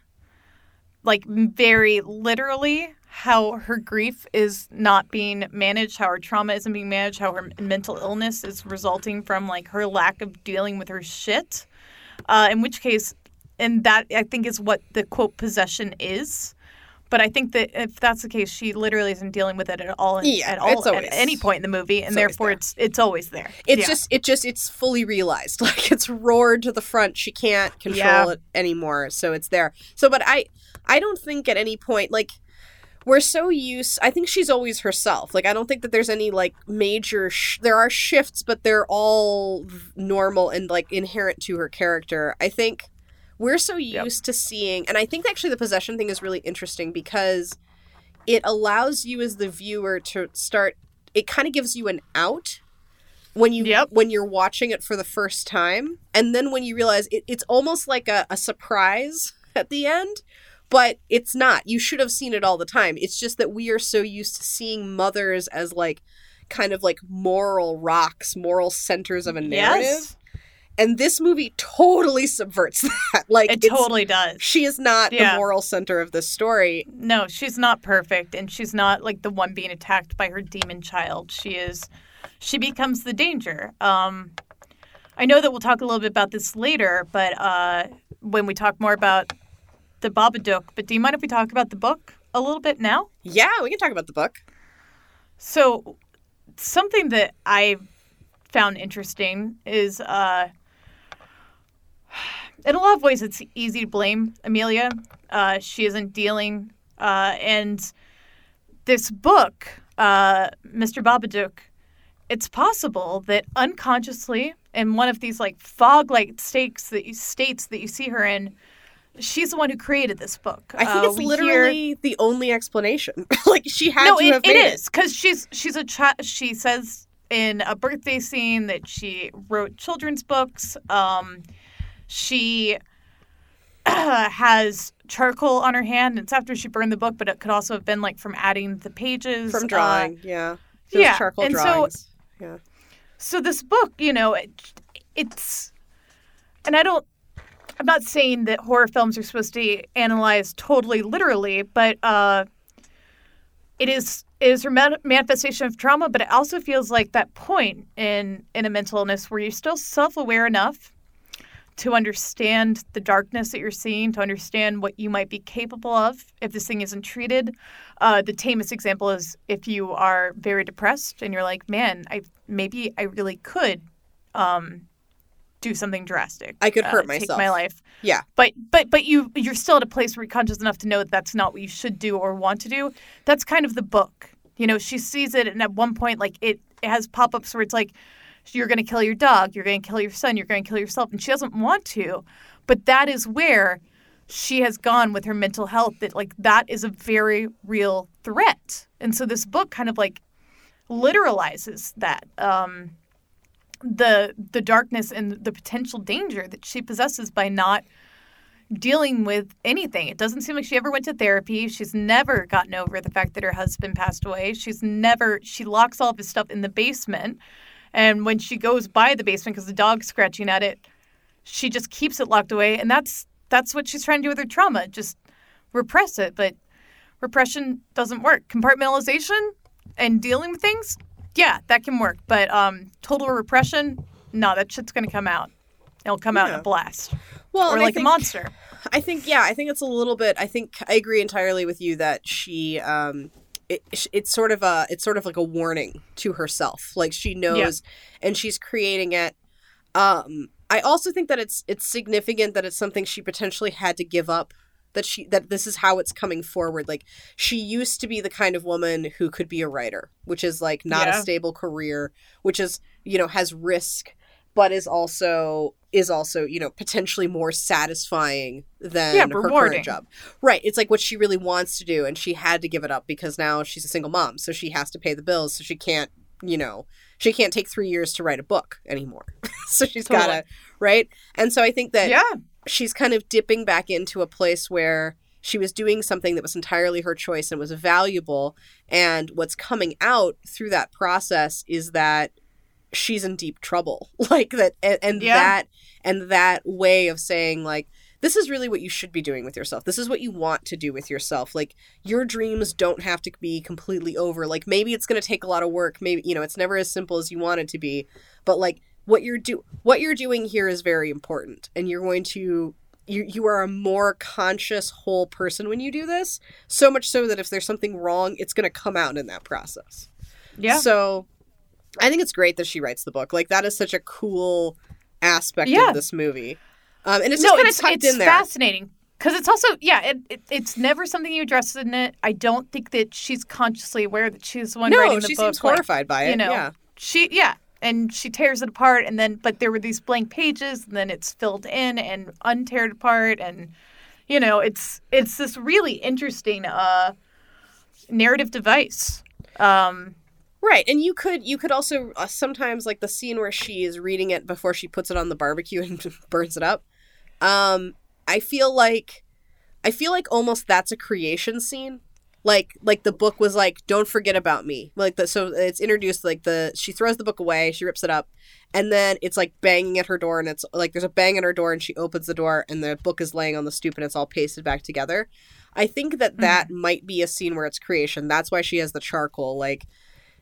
like, very literally how her grief is not being managed, how her trauma isn't being managed, how her mental illness is resulting from, like, her lack of dealing with her shit. In which case... And that, I think, is what the, quote, possession is. But I think that if that's the case, she literally isn't dealing with it at any point in the movie. And therefore, it's always there. It's it's fully realized. Like, it's roared to the front. She can't control it anymore. So it's there. So, but I don't think at any point, like, we're so used... I think she's always herself. Like, I don't think that there's any, like, major... there are shifts, but they're all normal and, like, inherent to her character. I think... we're so used to seeing, and I think actually the possession thing is really interesting because it allows you as the viewer to start, it kind of gives you an out when you when you're watching it for the first time. And then when you realize it's almost like a surprise at the end, but it's not. You should have seen it all the time. It's just that we are so used to seeing mothers as like kind of like moral rocks, moral centers of a narrative. Yes. And this movie totally subverts that. Like, it totally does. She is not the moral center of this story. No, she's not perfect. And she's not like the one being attacked by her demon child. She becomes the danger. I know that we'll talk a little bit about this later, but when we talk more about the Babadook. But do you mind if we talk about the book a little bit now? Yeah, we can talk about the book. So something that I found interesting is... in a lot of ways, it's easy to blame Amelia. She isn't dealing. And this book, Mr. Babadook, it's possible that unconsciously, in one of these like fog-like states that you see her in, she's the one who created this book. I think it's literally the only explanation. Like she had it is because she's a child. She says in a birthday scene that she wrote children's books. She has charcoal on her hand. It's after she burned the book, but it could also have been like from adding the pages. From drawing, charcoal and drawings. So this book, you know, it's... And I'm not saying that horror films are supposed to be analyzed totally literally, but it is her manifestation of trauma, but it also feels like that point in a mental illness where you're still self-aware enough to understand the darkness that you're seeing, to understand what you might be capable of if this thing isn't treated. The tamest example is if you are very depressed and you're like, man, maybe I really could do something drastic. I could hurt myself. Take my life. Yeah. But you're still at a place where you're conscious enough to know that that's not what you should do or want to do. That's kind of the book. You know, she sees it, and at one point, like, it has pop-ups where it's like, you're going to kill your dog, you're going to kill your son, you're going to kill yourself, and she doesn't want to. But that is where she has gone with her mental health, that, like, that is a very real threat. And so this book kind of, like, literalizes that, the darkness and the potential danger that she possesses by not dealing with anything. It doesn't seem like she ever went to therapy. She's never gotten over the fact that her husband passed away. She locks all of his stuff in the basement. And when she goes by the basement because the dog's scratching at it, she just keeps it locked away. And that's what she's trying to do with her trauma, just repress it. But repression doesn't work. Compartmentalization and dealing with things, yeah, that can work. But total repression, no, that shit's going to come out. It'll come out in a blast. Well, or like a monster. I think it's a little bit. I think I agree entirely with you that she, it's sort of like a warning to herself. Like she knows, and she's creating it. I also think that it's significant that it's something she potentially had to give up. That this is how it's coming forward. Like she used to be the kind of woman who could be a writer, which is like not a stable career, which is has risk. But is also potentially more satisfying than her current job. Right. It's like what she really wants to do, and she had to give it up because now she's a single mom, so she has to pay the bills, so she can't, she can't take 3 years to write a book anymore. So she's gotta, right? And so I think that she's kind of dipping back into a place where she was doing something that was entirely her choice and was valuable, and what's coming out through that process is that she's in deep trouble, like that. And that way of saying, like, this is really what you should be doing with yourself. This is what you want to do with yourself. Like, your dreams don't have to be completely over. Like, maybe it's going to take a lot of work. Maybe, it's never as simple as you want it to be. But like what you're doing here is very important. And you're going to, you are a more conscious whole person when you do this. So much so that if there's something wrong, it's going to come out in that process. Yeah. So I think it's great that she writes the book. Like, that is such a cool aspect of this movie. And it's tucked in there. It's fascinating. Because it's also, it's never something you address in it. I don't think that she's consciously aware that she's the one writing the book. No, she seems horrified by it. And she tears it apart. And then, but there were these blank pages, and then it's filled in and unteared apart. And, it's this really interesting narrative device. Right, and you could also sometimes, like the scene where she is reading it before she puts it on the barbecue and burns it up. I feel like almost that's a creation scene. Like the book was like, don't forget about me. So it's introduced, like she throws the book away, she rips it up, and then it's like banging at her door, and it's like there's a bang at her door, and she opens the door, and the book is laying on the stoop, and it's all pasted back together. I think that might be a scene where it's creation. That's why she has the charcoal, like.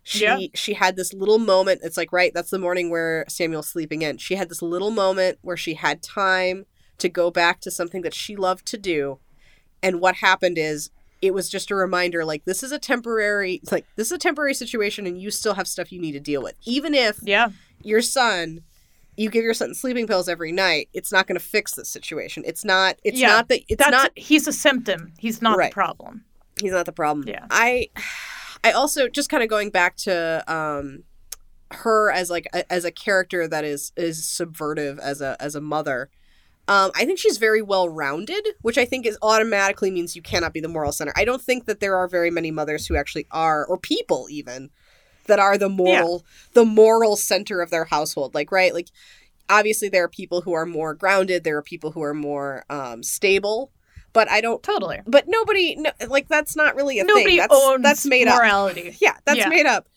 She had this little moment. It's like, right, that's the morning where Samuel's sleeping in. She had this little moment where she had time to go back to something that she loved to do. And what happened is it was just a reminder, like, this is a temporary situation, and you still have stuff you need to deal with. Even if you give your son sleeping pills every night, it's not going to fix this situation. He's a symptom. He's not the problem. He's not the problem. Yeah. I also, just kind of going back to her as like as a character that is subversive as a mother, I think she's very well rounded, which I think is automatically means you cannot be the moral center. I don't think that there are very many mothers who actually are, or people even, that are the moral center of their household. Like, right, like obviously there are people who are more grounded, there are people who are more stable. But I don't... Totally. But that's not really a thing. Nobody owns that's made morality. Up. Yeah, that's made up.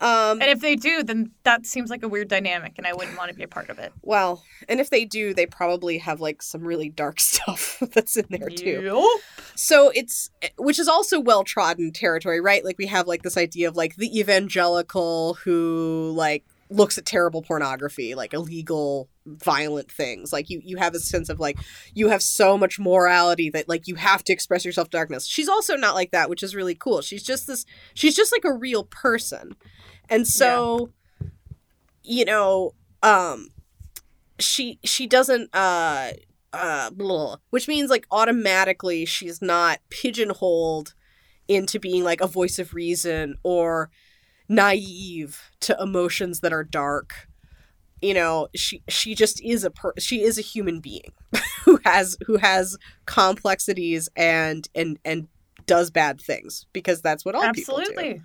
And if they do, then that seems like a weird dynamic, and I wouldn't want to be a part of it. Well, and if they do, they probably have, like, some really dark stuff that's in there, too. Yep. So it's... Which is also well-trodden territory, right? Like, we have, like, this idea of, like, the evangelical who, like, looks at terrible pornography, like, illegal... violent things. Like you have a sense of like you have so much morality that like you have to express yourself to darkness. She's also not like that, which is really cool. She's just like a real person. And so she doesn't blah, which means like automatically she's not pigeonholed into being like a voice of reason or naive to emotions that are dark. She just is a human being who has complexities and does bad things because that's what all people do.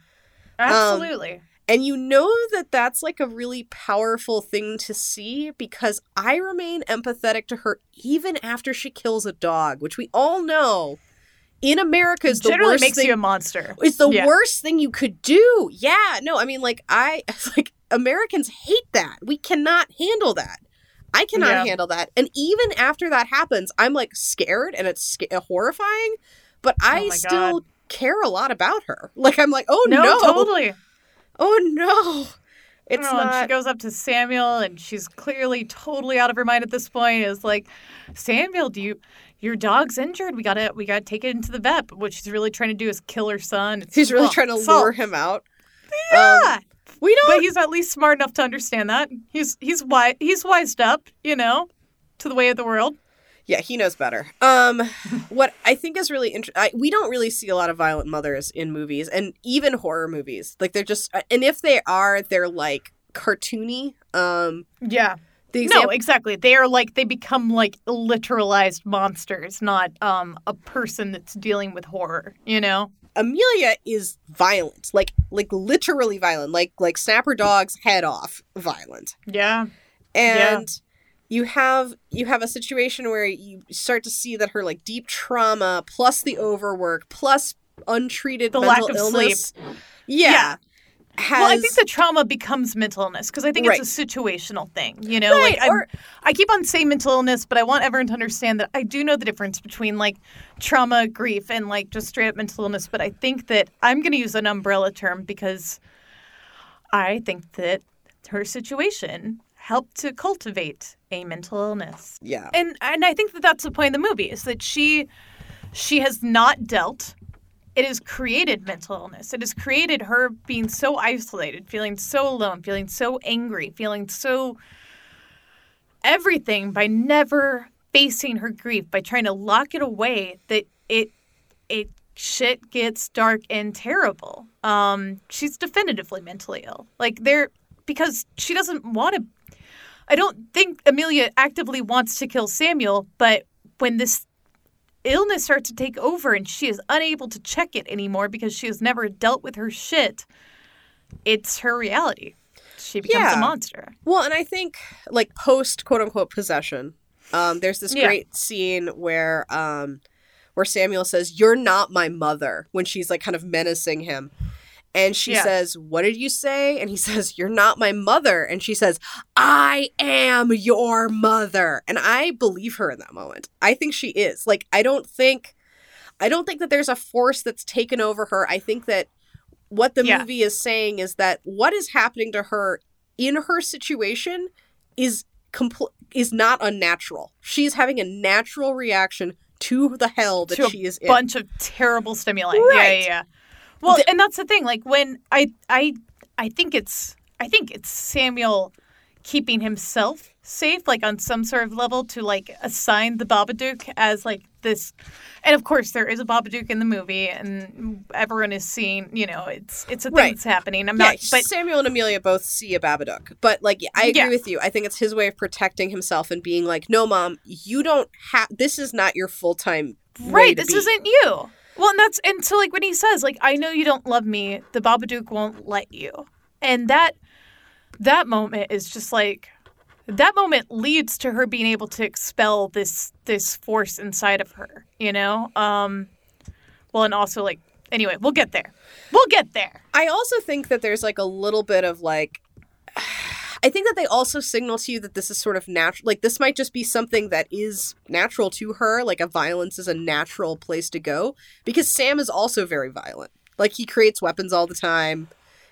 Absolutely. And you know that that's like a really powerful thing to see, because I remain empathetic to her even after she kills a dog, which we all know in America is the worst thing. Generally makes you a monster. It's the worst thing you could do. Yeah. No, I mean, like Americans hate that. We cannot handle that. I cannot handle that. And even after that happens, I'm like scared and it's horrifying, but I still care a lot about her. Like, I'm like, oh no. No, totally. Oh no. It's not. And she goes up to Samuel and she's clearly totally out of her mind at this point. It's like, Samuel, your dog's injured. We gotta take it into the vet. What she's really trying to do is kill her son. She's really trying to lure him out. Yeah. We don't. But he's at least smart enough to understand that. He's wised up, you know, to the way of the world. Yeah, he knows better. What I think is really interesting, we don't really see a lot of violent mothers in movies, and even horror movies. Like, they're just, and if they are, they're like cartoony. Yeah. No, exactly. They are like, they become like literalized monsters, not a person that's dealing with horror, you know? Amelia is violent, like literally violent, like snap her dog's head off violent. Yeah. And you have a situation where you start to see that her like deep trauma plus the overwork plus untreated mental illness. Sleep. Yeah. Well, I think the trauma becomes mental illness, because I think it's a situational thing, you know? Right, like, I keep on saying mental illness, but I want everyone to understand that I do know the difference between, like, trauma, grief, and, like, just straight-up mental illness. But I think that I'm going to use an umbrella term, because I think that her situation helped to cultivate a mental illness. Yeah. And I think that that's the point of the movie, is that she has not dealt. It has created mental illness. It has created her being so isolated, feeling so alone, feeling so angry, feeling so everything, by never facing her grief, by trying to lock it away, that it shit gets dark and terrible. She's definitively mentally ill. Like, because she doesn't want to. I don't think Amelia actively wants to kill Samuel, but when this illness starts to take over and she is unable to check it anymore because she has never dealt with her shit, it's her reality. She becomes a monster. Well, and I think, like, post quote-unquote possession, there's this great scene where Samuel says, "You're not my mother," when she's, like, kind of menacing him. And she says, "What did you say?" And he says, "You're not my mother." And she says, "I am your mother." And I believe her in that moment. I think she is. Like, I don't think that there's a force that's taken over her. I think that what the movie is saying is that what is happening to her in her situation is not unnatural. She's having a natural reaction to the hell that she is in. To a bunch of terrible stimuli. Right. Yeah. Well, and that's the thing. Like, when I think it's Samuel keeping himself safe, like, on some sort of level, to, like, assign the Babadook as, like, this. And of course, there is a Babadook in the movie, and everyone is seeing. You know, it's a thing that's happening. But Samuel and Amelia both see a Babadook, but, like, I agree with you. I think it's his way of protecting himself and being like, "No, Mom, you don't have. This is not your full time. Right. This isn't you." Well, and so, like, when he says, like, "I know you don't love me, the Babadook won't let you," and that moment is just like, that moment leads to her being able to expel this force inside of her, you know. Well, and also, like, anyway, we'll get there. I also think that there's, like, a little bit of, like, I think that they also signal to you that this is sort of natural. Like, this might just be something that is natural to her. Like, a violence is a natural place to go, because Sam is also very violent. Like, he creates weapons all the time.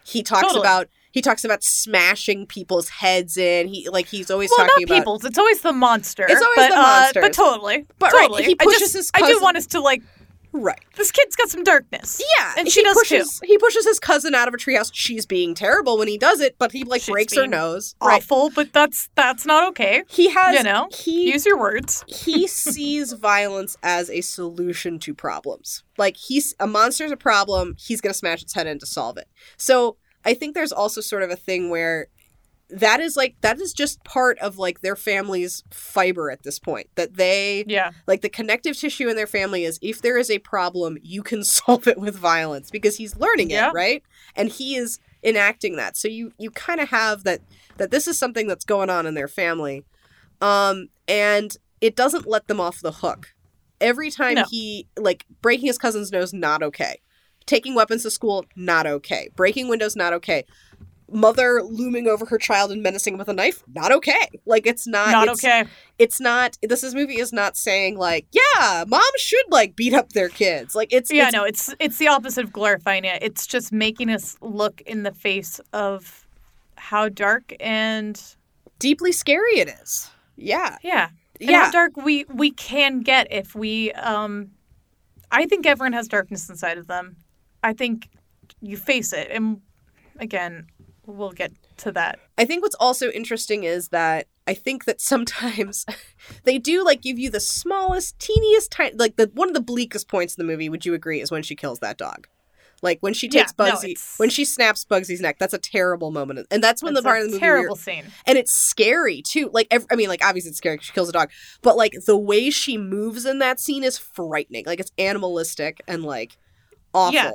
He talks about smashing people's heads in. He's always talking about people's. It's always the monster. It's always the monster. But totally. But totally. Right, he pushes his cousin. I do want us to, like. Right. This kid's got some darkness. Yeah. And she does too. He pushes his cousin out of a treehouse. She's being terrible when he does it, but he, like, breaks her nose. Awful, right. But that's not okay. He has, you know, use your words. He sees violence as a solution to problems. Like, a monster's a problem. He's going to smash its head in to solve it. So I think there's also sort of a thing where that is just part of, like, their family's fiber at this point, that they like, the connective tissue in their family is, if there is a problem, you can solve it with violence, because he's learning it. Right. And he is enacting that. So you kind of have that this is something that's going on in their family. And it doesn't let them off the hook. Every time he, like, breaking his cousin's nose, not okay. Taking weapons to school, not okay. Breaking windows, not okay. Mother looming over her child and menacing him with a knife, not okay. Like, it's not... This movie is not saying, like, yeah, moms should, like, beat up their kids. Like, it's... Yeah, it's the opposite of glorifying it. It's just making us look in the face of how dark and... deeply scary it is. Yeah. Yeah. And how dark we can get if we... I think everyone has darkness inside of them. I think you face it. And, again... we'll get to that. I think what's also interesting is that I think that sometimes they do, like, give you the smallest, teeniest time. Like, one of the bleakest points in the movie, would you agree, is when she kills that dog. Like, when she takes Bugsy, when she snaps Bugsy's neck, that's a terrible moment. And that's when the part of the movie... terrible scene. And it's scary, too. Like, obviously it's scary because she kills a dog. But, like, the way she moves in that scene is frightening. Like, it's animalistic and, like, awful. Yeah.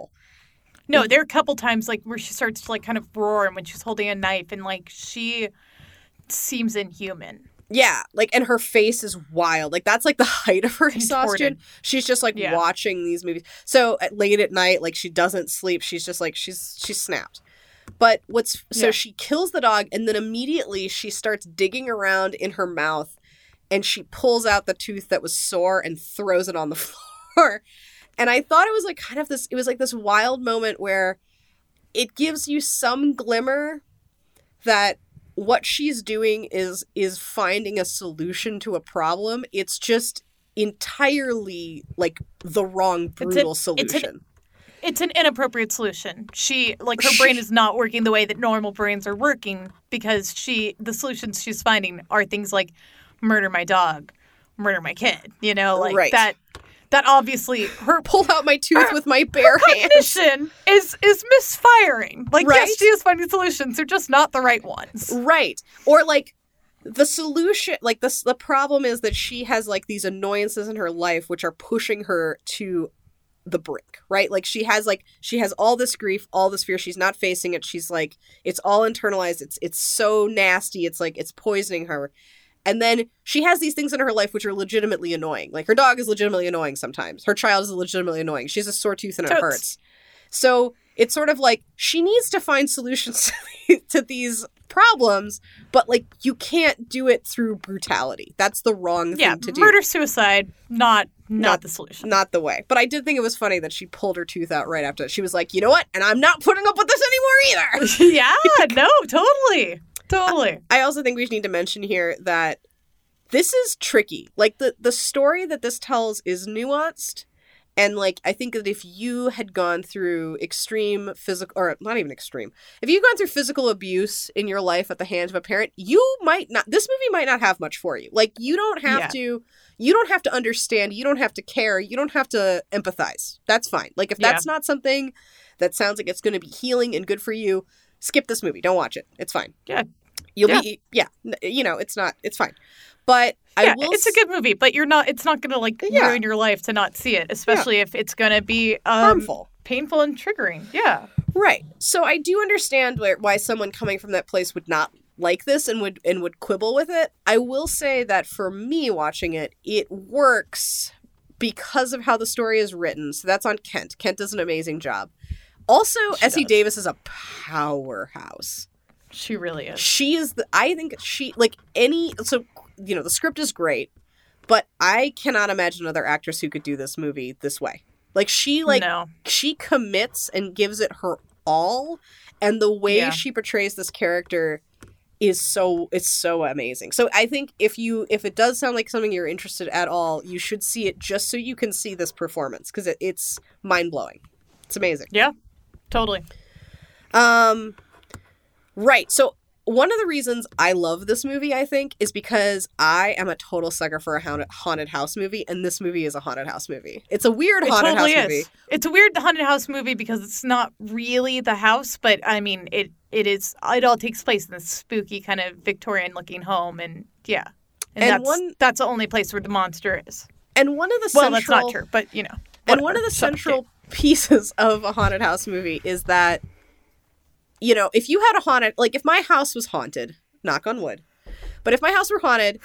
No, there are a couple times, like, where she starts to, like, kind of roar, and when she's holding a knife, and, like, she seems inhuman. Yeah, like, and her face is wild. Like, that's, like, the height of her exhaustion. She's just, like, watching these movies. So, late at night, like, she doesn't sleep. She's just, like, she's snapped. But so she kills the dog, and then immediately she starts digging around in her mouth, and she pulls out the tooth that was sore and throws it on the floor. And I thought it was, like, kind of this... it was, like, this wild moment where it gives you some glimmer that what she's doing is finding a solution to a problem. It's just entirely, like, the wrong, brutal solution. It's an inappropriate solution. She... like, her brain is not working the way that normal brains are working, because the solutions she's finding are things like murder my dog, murder my kid, you know? Like, right. That obviously her pull out my tooth with my bare hand is misfiring. Like, yes, she is finding solutions. They're just not the right ones. Right. Or, like, the solution, like, the problem is that she has, like, these annoyances in her life which are pushing her to the brink, right? Like, she has all this grief, all this fear. She's not facing it. She's, like, it's all internalized. It's so nasty. It's, like, it's poisoning her. And then she has these things in her life which are legitimately annoying. Like, her dog is legitimately annoying sometimes. Her child is legitimately annoying. She has a sore tooth and it hurts. So it's sort of like she needs to find solutions to these problems, but, like, you can't do it through brutality. That's the wrong thing to do. Murder-suicide, not the solution. Not the way. But I did think it was funny that she pulled her tooth out right after. She was like, you know what? And I'm not putting up with this anymore either. No, totally. Totally. I also think we need to mention here that this is tricky. Like, the story that this tells is nuanced. And, like, I think that if you had gone through if you've gone through physical abuse in your life at the hands of a parent, this movie might not have much for you. Like, you don't have to understand, you don't have to care, you don't have to empathize. That's fine. Like, if that's not something that sounds like it's going to be healing and good for you, skip this movie. Don't watch it. It's fine. Yeah. It's fine. But I will... it's a good movie, but it's not going to, like, ruin your life to not see it, especially if it's going to be harmful, painful, and triggering. Yeah. Right. So I do understand why someone coming from that place would not like this and would quibble with it. I will say that for me watching it, it works because of how the story is written. So that's on Kent. Kent does an amazing job. Also, Essie Davis is a powerhouse. She really is. She is the script is great, but I cannot imagine another actress who could do this movie this way. Like, she commits and gives it her all, and the way she portrays this character is so amazing. So I think if it does sound like something you're interested at all, you should see it just so you can see this performance, because it's mind-blowing. It's amazing. Yeah. Totally. Right. So one of the reasons I love this movie, I think, is because I am a total sucker for a haunted house movie, and this movie is a haunted house movie. It's a weird haunted house movie. It's a weird haunted house movie because it's not really the house, but I mean, it is. It all takes place in this spooky kind of Victorian-looking home, and yeah, that's the only place where the monster is. And one of the central... well, that's not true, but you know. And one of the central pieces of a haunted house movie is that you know, if you had a haunted, like if my house was haunted, knock on wood, but if my house were haunted,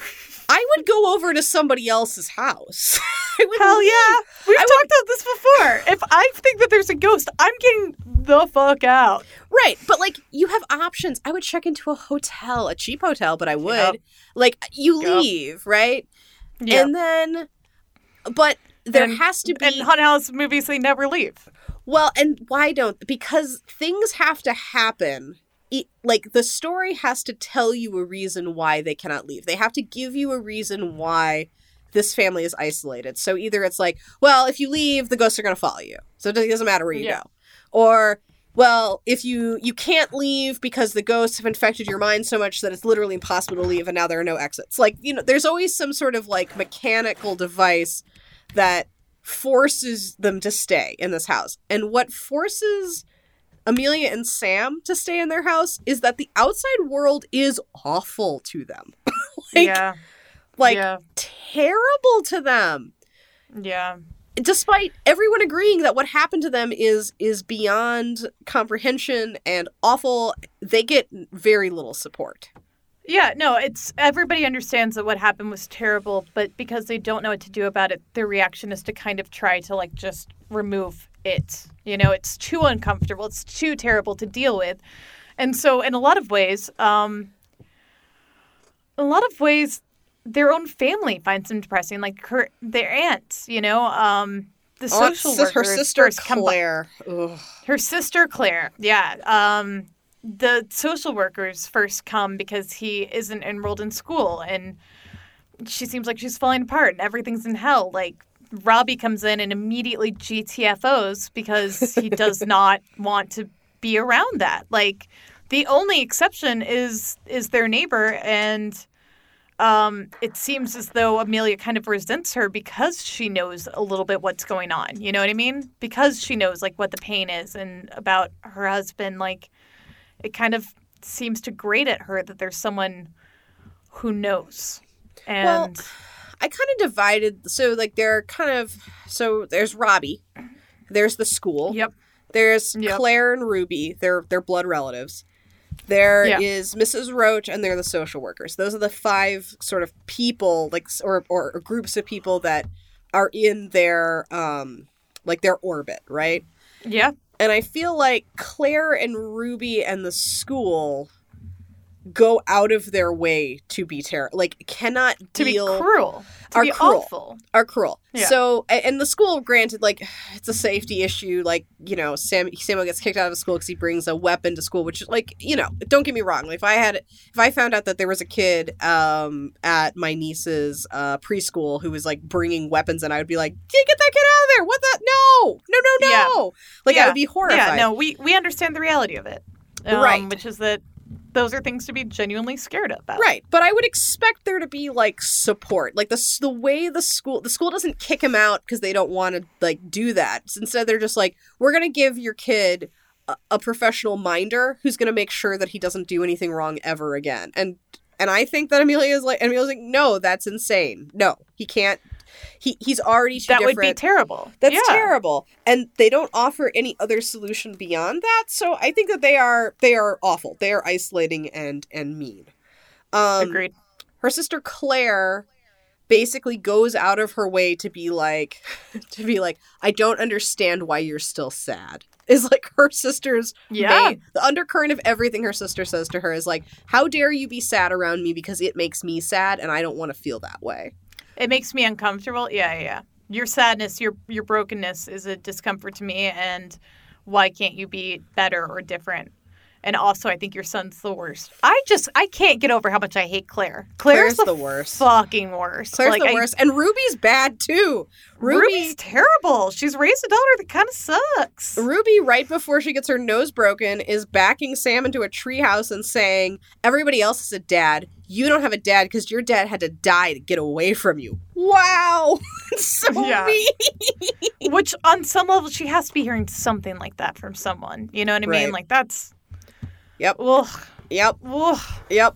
I would go over to somebody else's house. We've talked about this before. If I think that there's a ghost, I'm getting the fuck out. Right. But like you have options. I would check into a hotel, a cheap hotel, but I would. Yep. Like you leave, right? Yep. And then, but there has to be. And haunted house movies, they never leave. Well, and why don't? Because things have to happen. Like the story has to tell you a reason why they cannot leave. They have to give you a reason why this family is isolated. So either it's like, well, if you leave, the ghosts are going to follow you. So it doesn't matter where you go. Or, well, if you can't leave because the ghosts have infected your mind so much that it's literally impossible to leave and now there are no exits. Like, you know, there's always some sort of like mechanical device that forces them to stay in this house. And what forces Amelia and Sam to stay in their house is that the outside world is awful to them. Terrible to them. Yeah. Despite everyone agreeing that what happened to them is beyond comprehension and awful, they get very little support. Yeah, no, it's everybody understands that what happened was terrible, but because they don't know what to do about it, their reaction is to kind of try to like just remove it. You know, it's too uncomfortable. It's too terrible to deal with. And so in a lot of ways, their own family finds them depressing, like their aunts, you know, the social worker. Her sister, Claire. Her sister, Claire. Yeah. The social workers first come because he isn't enrolled in school and she seems like she's falling apart and everything's in hell. Like Robbie comes in and immediately GTFOs because he does not want to be around that. Like the only exception is their neighbor, and it seems as though Amelia kind of resents her because she knows a little bit what's going on. You know what I mean? Because she knows, like, what the pain is and about her husband. Like, it kind of seems to grate at her that there's someone who knows. And well, I kind of divided. So, like, there's Robbie. There's the school. Yep. There's Claire and Ruby. They're blood relatives. There is Mrs. Roach, and they're the social workers. Those are the five sort of people, like, or groups of people that are in their orbit, right? Yeah. And I feel like Claire and Ruby and the school go out of their way to be terrible, like cannot deal, to be cruel, to be awful, are cruel. Yeah. So, and the school, granted, like it's a safety issue. Like, you know, Samuel gets kicked out of school because he brings a weapon to school, which, like, you know, don't get me wrong. Like, if I found out that there was a kid at my niece's preschool who was like bringing weapons, and I would be like, get that kid out of there! What the? No! Yeah. Like, I would be horrified. Yeah, no, we understand the reality of it, right? Which is that. Those are things to be genuinely scared of. Right. But I would expect there to be, like, support. Like, the way the school doesn't kick him out because they don't want to, like, do that. Instead, they're just like, we're going to give your kid a professional minder who's going to make sure that he doesn't do anything wrong ever again. And I think that Amelia's like, no, that's insane. No, he can't. He's already too different. That would be terrible. That's terrible. And they don't offer any other solution beyond that. So I think that they are awful. They are isolating and mean. Agreed. Her sister Claire basically goes out of her way to be like I don't understand why you're still sad. Is like her sister's main. The undercurrent of everything her sister says to her is like, how dare you be sad around me because it makes me sad and I don't want to feel that way. It makes me uncomfortable. Yeah. Your sadness, your brokenness is a discomfort to me, and why can't you be better or different? And also, I think your son's the worst. I can't get over how much I hate Claire. Claire's the worst. Fucking worst. Claire's the worst. And Ruby's bad, too. Ruby's terrible. She's raised a daughter that kind of sucks. Ruby, right before she gets her nose broken, is backing Sam into a treehouse and saying, everybody else is a dad. You don't have a dad because your dad had to die to get away from you. Wow. So mean. Which on some level, she has to be hearing something like that from someone. You know what I mean? Like, that's... Yep. Ugh. Yep. Ugh. Yep.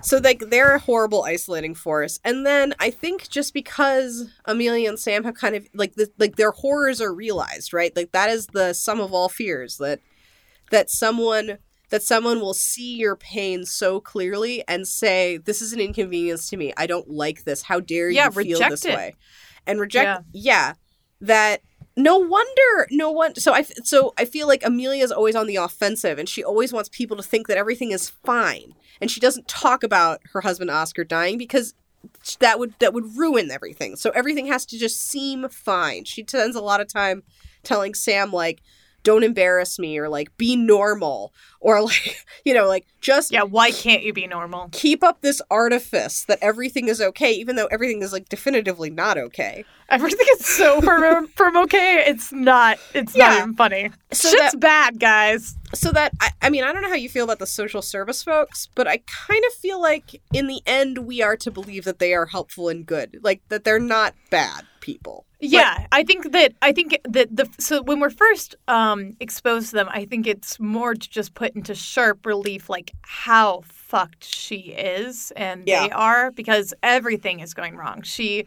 So, like, they're a horrible isolating force. And then I think just because Amelia and Sam have kind of, like, their horrors are realized, right? Like, that is the sum of all fears, that someone that someone will see your pain so clearly and say, this is an inconvenience to me. I don't like this. How dare you feel this way? And reject. Yeah. That no wonder no one. So I feel like Amelia is always on the offensive, and she always wants people to think that everything is fine. And she doesn't talk about her husband, Oscar, dying because that would ruin everything. So everything has to just seem fine. She spends a lot of time telling Sam, like, don't embarrass me, or like, be normal, or like, you know, like, just why can't you be normal? Keep up this artifice that everything is okay, even though everything is like definitively not okay. Everything is so from okay, it's not even funny. So shit's bad, guys. So that I mean, I don't know how you feel about the social service folks, but I kind of feel like in the end we are to believe that they are helpful and good, like that they're not bad people. Yeah, but I think that when we're first exposed to them, I think it's more to just put into sharp relief like how fucked she is and they are, because everything is going wrong. She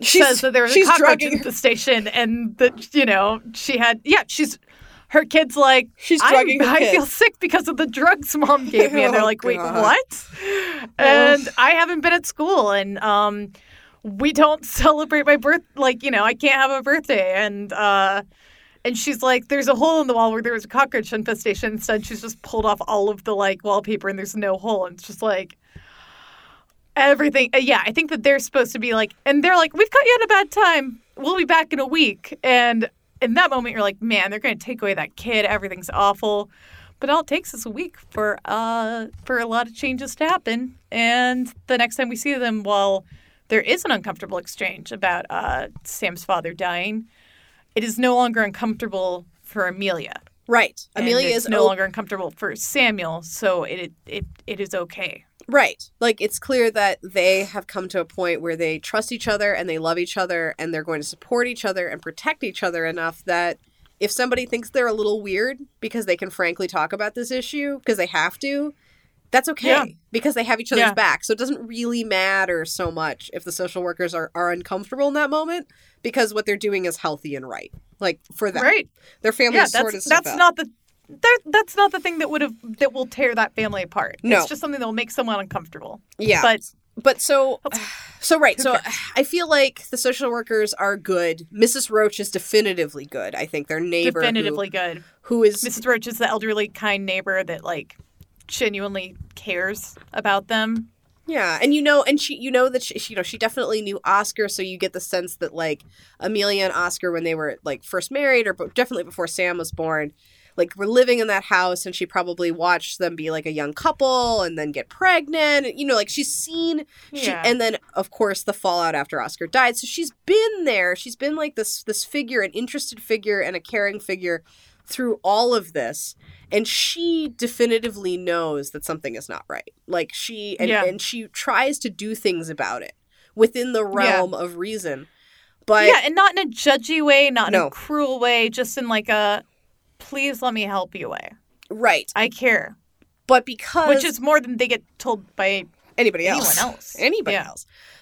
says that there was a cockroach at the station, and that, you know, she had her kid's like, she's drugging her kid. I feel sick because of the drugs mom gave me, and they're like, wait, what? And I haven't been at school, and we don't celebrate my birth. Like, you know, I can't have a birthday. And she's like, there's a hole in the wall where there was a cockroach infestation. Instead, she's just pulled off all of the, like, wallpaper, and there's no hole. And it's just like everything. Yeah, I think that they're supposed to be like, and they're like, we've caught you at a bad time. We'll be back in a week. And in that moment, you're like, man, they're going to take away that kid. Everything's awful. But all it takes is a week for a lot of changes to happen. And the next time we see them, there is an uncomfortable exchange about Sam's father dying. It is no longer uncomfortable for Amelia. Right. And Amelia is no longer uncomfortable for Samuel, so it is okay. Right. Like, it's clear that they have come to a point where they trust each other and they love each other, and they're going to support each other and protect each other enough that if somebody thinks they're a little weird because they can frankly talk about this issue because they have to, that's okay, because they have each other's back. So it doesn't really matter so much if the social workers are uncomfortable in that moment, because what they're doing is healthy and right. Like, for them. Right. Their family is sort of stuff. That's not the thing that will tear that family apart. No. It's just something that will make someone uncomfortable. Yeah. So I feel like the social workers are good. Mrs. Roach is definitively good. I think their neighbor good. Who is Mrs. Roach is the elderly, kind neighbor that, like, genuinely cares about them. Yeah, and she definitely knew Oscar, so you get the sense that, like, Amelia and Oscar, when they were, like, first married, or definitely before Sam was born, like, were living in that house, and she probably watched them be, like, a young couple and then get pregnant, and, you know, like, she's seen and then, of course, the fallout after Oscar died. So she's been there. She's been, like, this figure, an interested figure and a caring figure through all of this, and she definitively knows that something is not right. Like, and she tries to do things about it within the realm of reason. But and not in a judgy way, not in a cruel way, just in, like, a please let me help you way. Right. I care. But which is more than they get told by anybody else.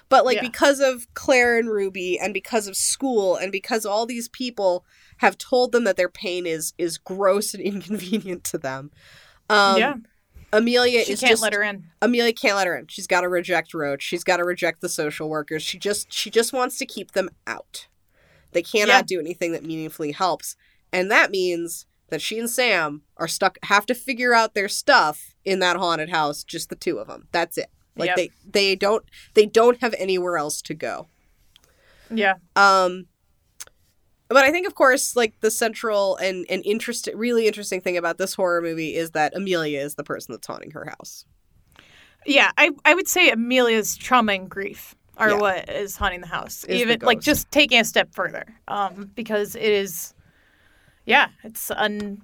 But, like, because of Claire and Ruby, and because of school, and because all these people have told them that their pain is gross and inconvenient to them. Amelia let her in. Amelia can't let her in. She's got to reject Roach. She's got to reject the social workers. She just wants to keep them out. They cannot do anything that meaningfully helps, and that means that she and Sam are stuck. Have to figure out their stuff in that haunted house, just the two of them. That's it. Like they don't have anywhere else to go. Yeah. But I think, of course, like, the central and really interesting thing about this horror movie is that Amelia is the person that's haunting her house. Yeah, I would say Amelia's trauma and grief are what is haunting the house. Even, like, just taking a step further, because it is, it's undealt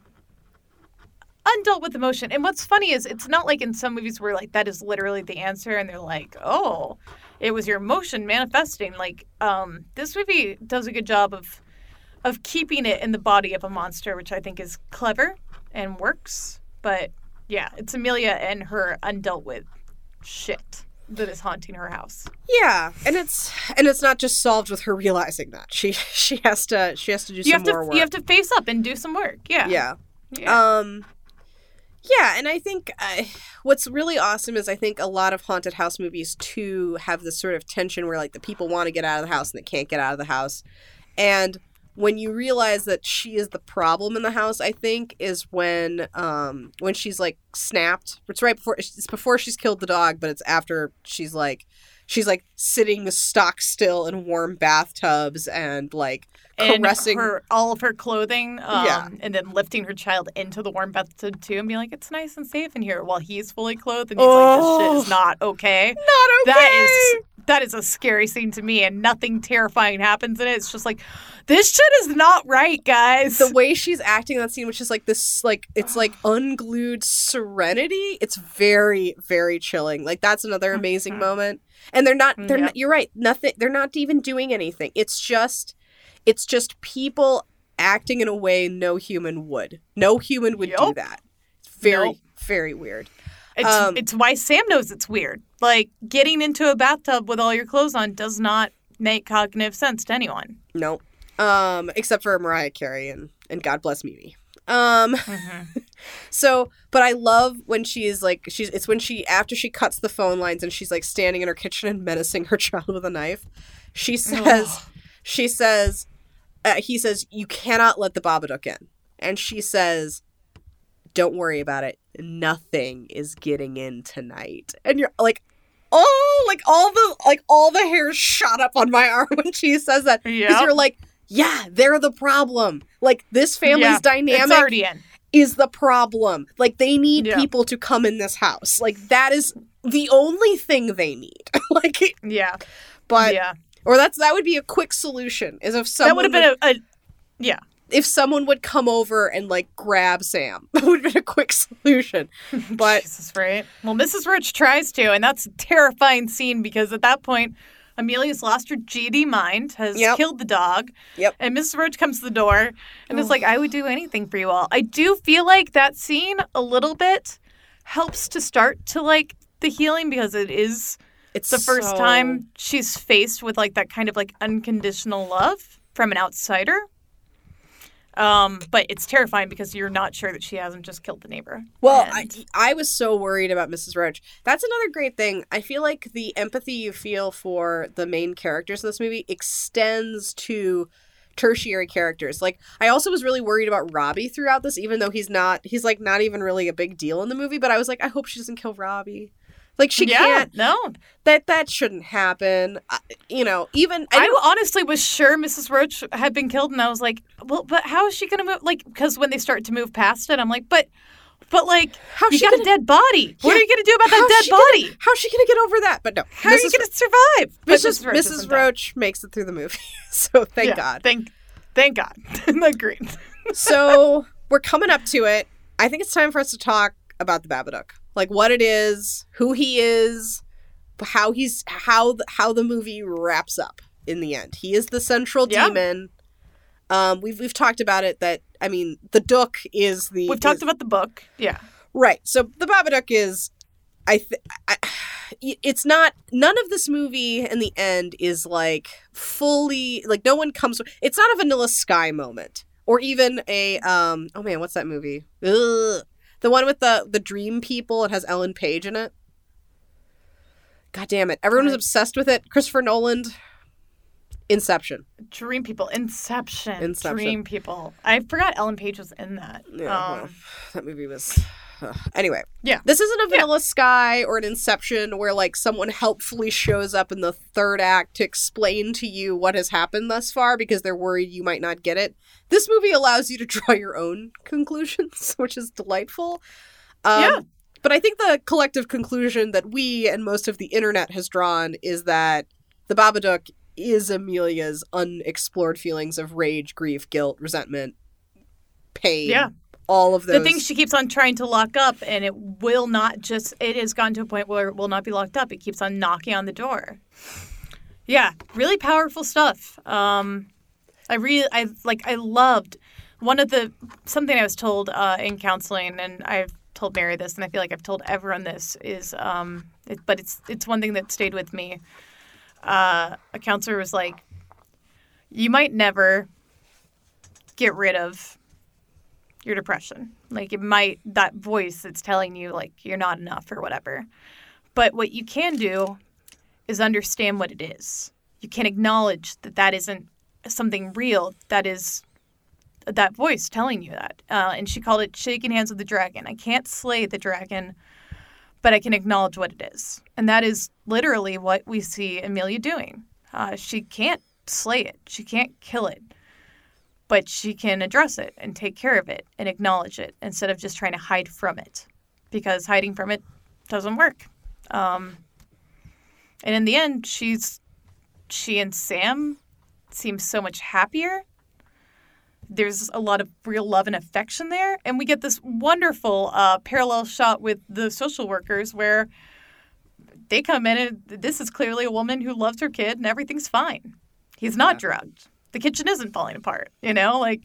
with emotion. And what's funny is it's not like in some movies where, like, that is literally the answer, and they're like, oh, it was your emotion manifesting. Like, this movie does a good job of keeping it in the body of a monster, which I think is clever and works. But it's Amelia and her undealt with shit that is haunting her house. Yeah, and it's not just solved with her realizing that. She has to do some more work. You have to face up and do some work. Yeah. Yeah. Yeah, and I think what's really awesome is I think a lot of haunted house movies, too, have this sort of tension where, like, the people want to get out of the house and they can't get out of the house. And when you realize that she is the problem in the house, I think, is when she's, like, snapped. It's right before, it's before she's killed the dog, but it's after she's, like, sitting stock still in warm bathtubs and, like, caressing her, all of her clothing, and then lifting her child into the warm bathtub too, and being like, "It's nice and safe in here," while he's fully clothed, and he's like, "This shit is not okay." Not okay. That is a scary scene to me, and nothing terrifying happens in it. It's just like, this shit is not right, guys. The way she's acting in that scene, which is like this, like it's like unglued serenity. It's very, very chilling. Like that's another amazing moment. And they're not. You're right. Nothing. They're not even doing anything. It's just people acting in a way no human would. No human would do that. It's very, very weird. It's why Sam knows it's weird. Like, getting into a bathtub with all your clothes on does not make cognitive sense to anyone. No. Except for Mariah Carey and God Bless Mimi. So, but I love when after she cuts the phone lines and she's, like, standing in her kitchen and menacing her child with a knife, he says, "You cannot let the Babadook in." And she says, "Don't worry about it. Nothing is getting in tonight." And you're like, oh, all the hairs shot up on my arm when she says that. Yep. 'Cause you're like, yeah, they're the problem. Like, this family's dynamic is the problem. Like, they need people to come in this house. Like, that is the only thing they need. Like, yeah. But yeah. Or that would be a quick solution, is if someone if someone would come over and, like, grab Sam. That would have been a quick solution. But Jesus, right? Well, Mrs. Roach tries to, and that's a terrifying scene because at that point, Amelia's lost her GD mind, has killed the dog, and Mrs. Roach comes to the door and is like, "I would do anything for you all." I do feel like that scene a little bit helps to start to, like, the healing because it is... It's the first time she's faced with, like, that kind of, like, unconditional love from an outsider. But it's terrifying because you're not sure that she hasn't just killed the neighbor. Well, I was so worried about Mrs. Roach. That's another great thing. I feel like the empathy you feel for the main characters in this movie extends to tertiary characters. Like, I also was really worried about Robbie throughout this, even though he's not even really a big deal in the movie. But I was like, I hope she doesn't kill Robbie. Like, she can't. No. That shouldn't happen. I honestly was sure Mrs. Roach had been killed, and I was like, well, but how is she going to move? Like, because when they start to move past it, I'm like, but like, you got a dead body. Yeah. What are you going to do about that dead body? How's she going to get over that? But no. How are you going to survive? Mrs. Roach makes it through the movie. So thank God. Thank God. Agreed. So we're coming up to it. I think it's time for us to talk about the Babadook. Like, what it is, who he is, how the movie wraps up in the end. He is the central demon. We've talked about it. The Dook is the. We've talked about the book. Yeah. Right. So the Babadook is, it's not. None of this movie in the end is like fully like no one comes. It's not a Vanilla Sky moment or even a Oh man, what's that movie? Ugh. The one with the dream people. It has Ellen Page in it. God damn it. Everyone was obsessed with it. Christopher Nolan. Inception. Dream people. Inception. Dream people. I forgot Ellen Page was in that. Yeah, well, that movie was... Anyway. Yeah. This isn't a Vanilla Sky or an Inception where, like, someone helpfully shows up in the third act to explain to you what has happened thus far because they're worried you might not get it. This movie allows you to draw your own conclusions, which is delightful. But I think the collective conclusion that we and most of the internet has drawn is that the Babadook is Amelia's unexplored feelings of rage, grief, guilt, resentment, pain. Yeah. All of those. The things she keeps on trying to lock up, and it will not just... It has gotten to a point where it will not be locked up. It keeps on knocking on the door. Yeah, really powerful stuff. I loved... Something I was told in counseling, and I've told Mary this, and I feel like I've told everyone this, is... but it's one thing that stayed with me. A counselor was like, you might never get rid of... your depression. Like, it might, that voice that's telling you, like, you're not enough or whatever. But what you can do is understand what it is. You can acknowledge that that isn't something real. That is that voice telling you that. And she called it shaking hands with the dragon. I can't slay the dragon, but I can acknowledge what it is. And that is literally what we see Amelia doing. She can't slay it. She can't kill it. But she can address it and take care of it and acknowledge it instead of just trying to hide from it, because hiding from it doesn't work. And in the end, she and Sam seem so much happier. There's a lot of real love and affection there. And we get this wonderful parallel shot with the social workers where they come in and this is clearly a woman who loves her kid and everything's fine. He's not drugged. The kitchen isn't falling apart, you know, like,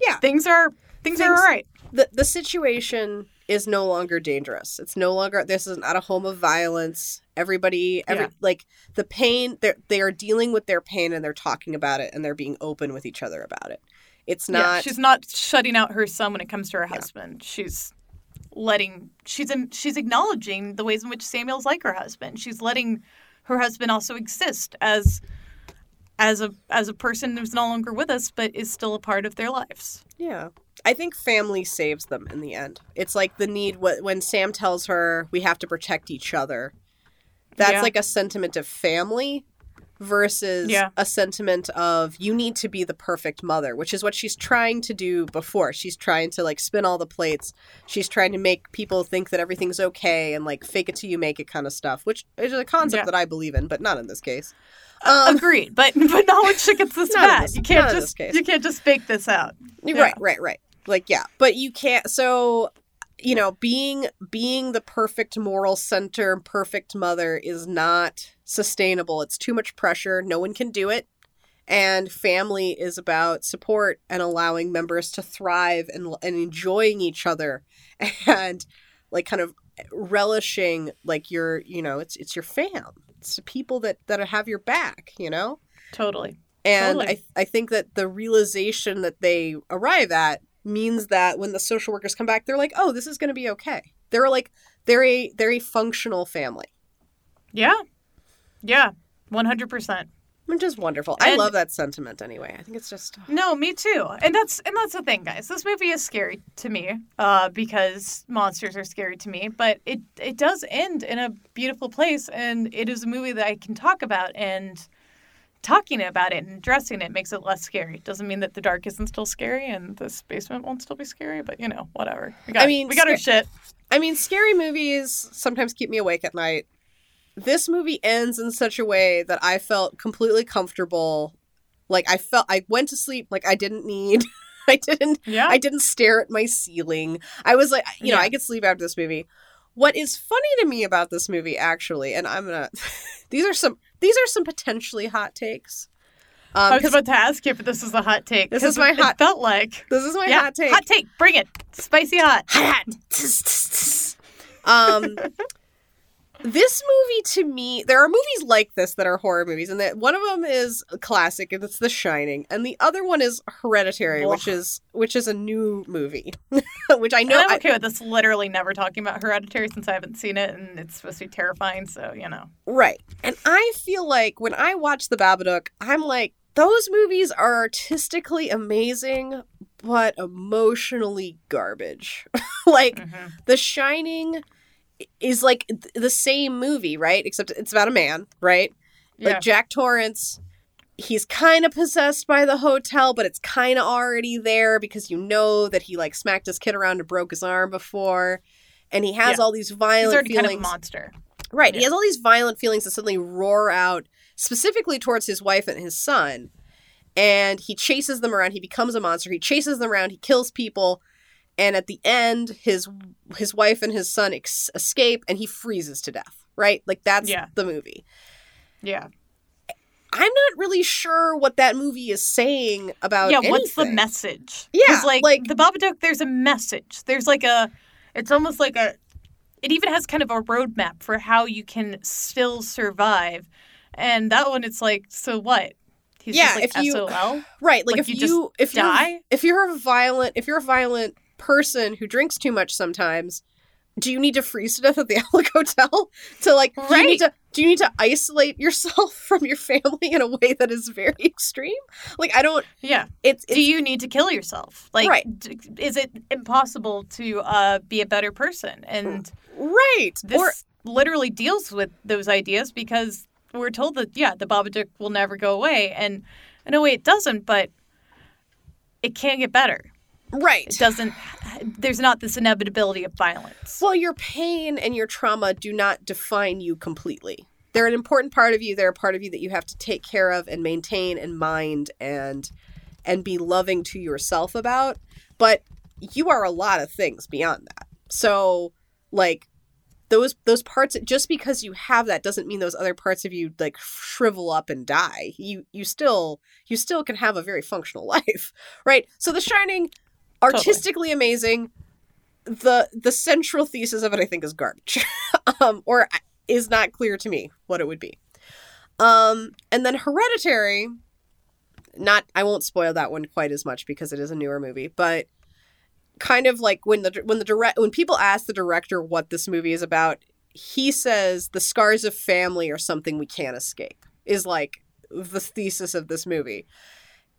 yeah, things are all right. The situation is no longer dangerous. It's no longer, this is not a home of violence. Everybody, like, the pain, they are dealing with their pain and they're talking about it and they're being open with each other about it. It's not. Yeah, she's not shutting out her son when it comes to her husband. She's acknowledging the ways in which Samuel's like her husband. She's letting her husband also exist as a person who's no longer with us, but is still a part of their lives. Yeah. I think family saves them in the end. It's like the need, when Sam tells her we have to protect each other, that's like a sentiment of family versus a sentiment of you need to be the perfect mother, which is what she's trying to do before. She's trying to, like, spin all the plates. She's trying to make people think that everything's okay and, like, fake it till you make it kind of stuff, which is a concept that I believe in, but not in this case. Agreed, but not when shit gets this bad. You can't just fake this out. Yeah. Right. Like, yeah, but you can't. So, you know, being the perfect moral center, perfect mother is not sustainable. It's too much pressure. No one can do it. And family is about support and allowing members to thrive and enjoying each other and, like, kind of relishing, like, your, you know, it's your fam. It's the people that have your back, you know? Totally. And totally. I think that the realization that they arrive at means that when the social workers come back, they're like, oh, this is going to be okay. They're like, they're a functional family. Yeah. Yeah. 100%. Which is wonderful. And I love that sentiment anyway. I think it's just. No, me too. And that's the thing, guys. This movie is scary to me because monsters are scary to me. But it does end in a beautiful place. And it is a movie that I can talk about. And talking about it and addressing it makes it less scary. Doesn't mean that the dark isn't still scary and this basement won't still be scary. But, you know, whatever. We got our shit. I mean, scary movies sometimes keep me awake at night. This movie ends in such a way that I felt completely comfortable. Like, I went to sleep. Like, I didn't stare at my ceiling. I was like, you know, I could sleep after this movie. What is funny to me about this movie, actually, and I'm gonna, these are some potentially hot takes. I was about to ask you if this is a hot take. This is my hot. It felt like this is my hot take. Hot take, bring it, spicy hot. Hot. This movie, to me, there are movies like this that are horror movies, and that one of them is a classic, and it's The Shining, and the other one is Hereditary, which is a new movie, which I know. And I'm okay with this literally never talking about Hereditary since I haven't seen it, and it's supposed to be terrifying, so, you know. Right. And I feel like when I watch The Babadook, I'm like, those movies are artistically amazing, but emotionally garbage. Like, The Shining is like the same movie, right? Except it's about a man, right? Yeah. Like Jack Torrance, he's kind of possessed by the hotel, but it's kind of already there because you know that he, like, smacked his kid around and broke his arm before. And he has all these violent feelings. He's already kind of a monster. Right. Yeah. He has all these violent feelings that suddenly roar out specifically towards his wife and his son. And he chases them around. He becomes a monster. He chases them around. He kills people. And at the end, his wife and his son escape, and he freezes to death, right? Like, that's the movie. Yeah. I'm not really sure what that movie is saying about anything. What's the message? Yeah. Because, like, The Babadook, there's a message. There's, like, it's almost like it even has kind of a roadmap for how you can still survive. And that one, it's like, so what? He's yeah, just like if SOL. You, right, like if you're a violent person who drinks too much sometimes, do you need to freeze to death at the Alec Hotel? To like right. do you need to isolate yourself from your family in a way that is very extreme? Like I don't yeah. It's do you need to kill yourself? Like right. Is it impossible to be a better person? And right. This literally deals with those ideas because we're told that yeah, the Babadook will never go away, and in a way it doesn't, but it can get better. Right. It doesn't. There's not this inevitability of violence. Well, your pain and your trauma do not define you completely. They're an important part of you. They're a part of you that you have to take care of and maintain and mind and be loving to yourself about. But you are a lot of things beyond that. So, like, those parts, just because you have that doesn't mean those other parts of you, like, shrivel up and die. You still can have a very functional life, right? So The Shining... artistically totally. Amazing. The central thesis of it, I think, is garbage, or is not clear to me what it would be. And then Hereditary, I won't spoil that one quite as much because it is a newer movie, but kind of like when people ask the director what this movie is about, he says the scars of family are something we can't escape is like the thesis of this movie,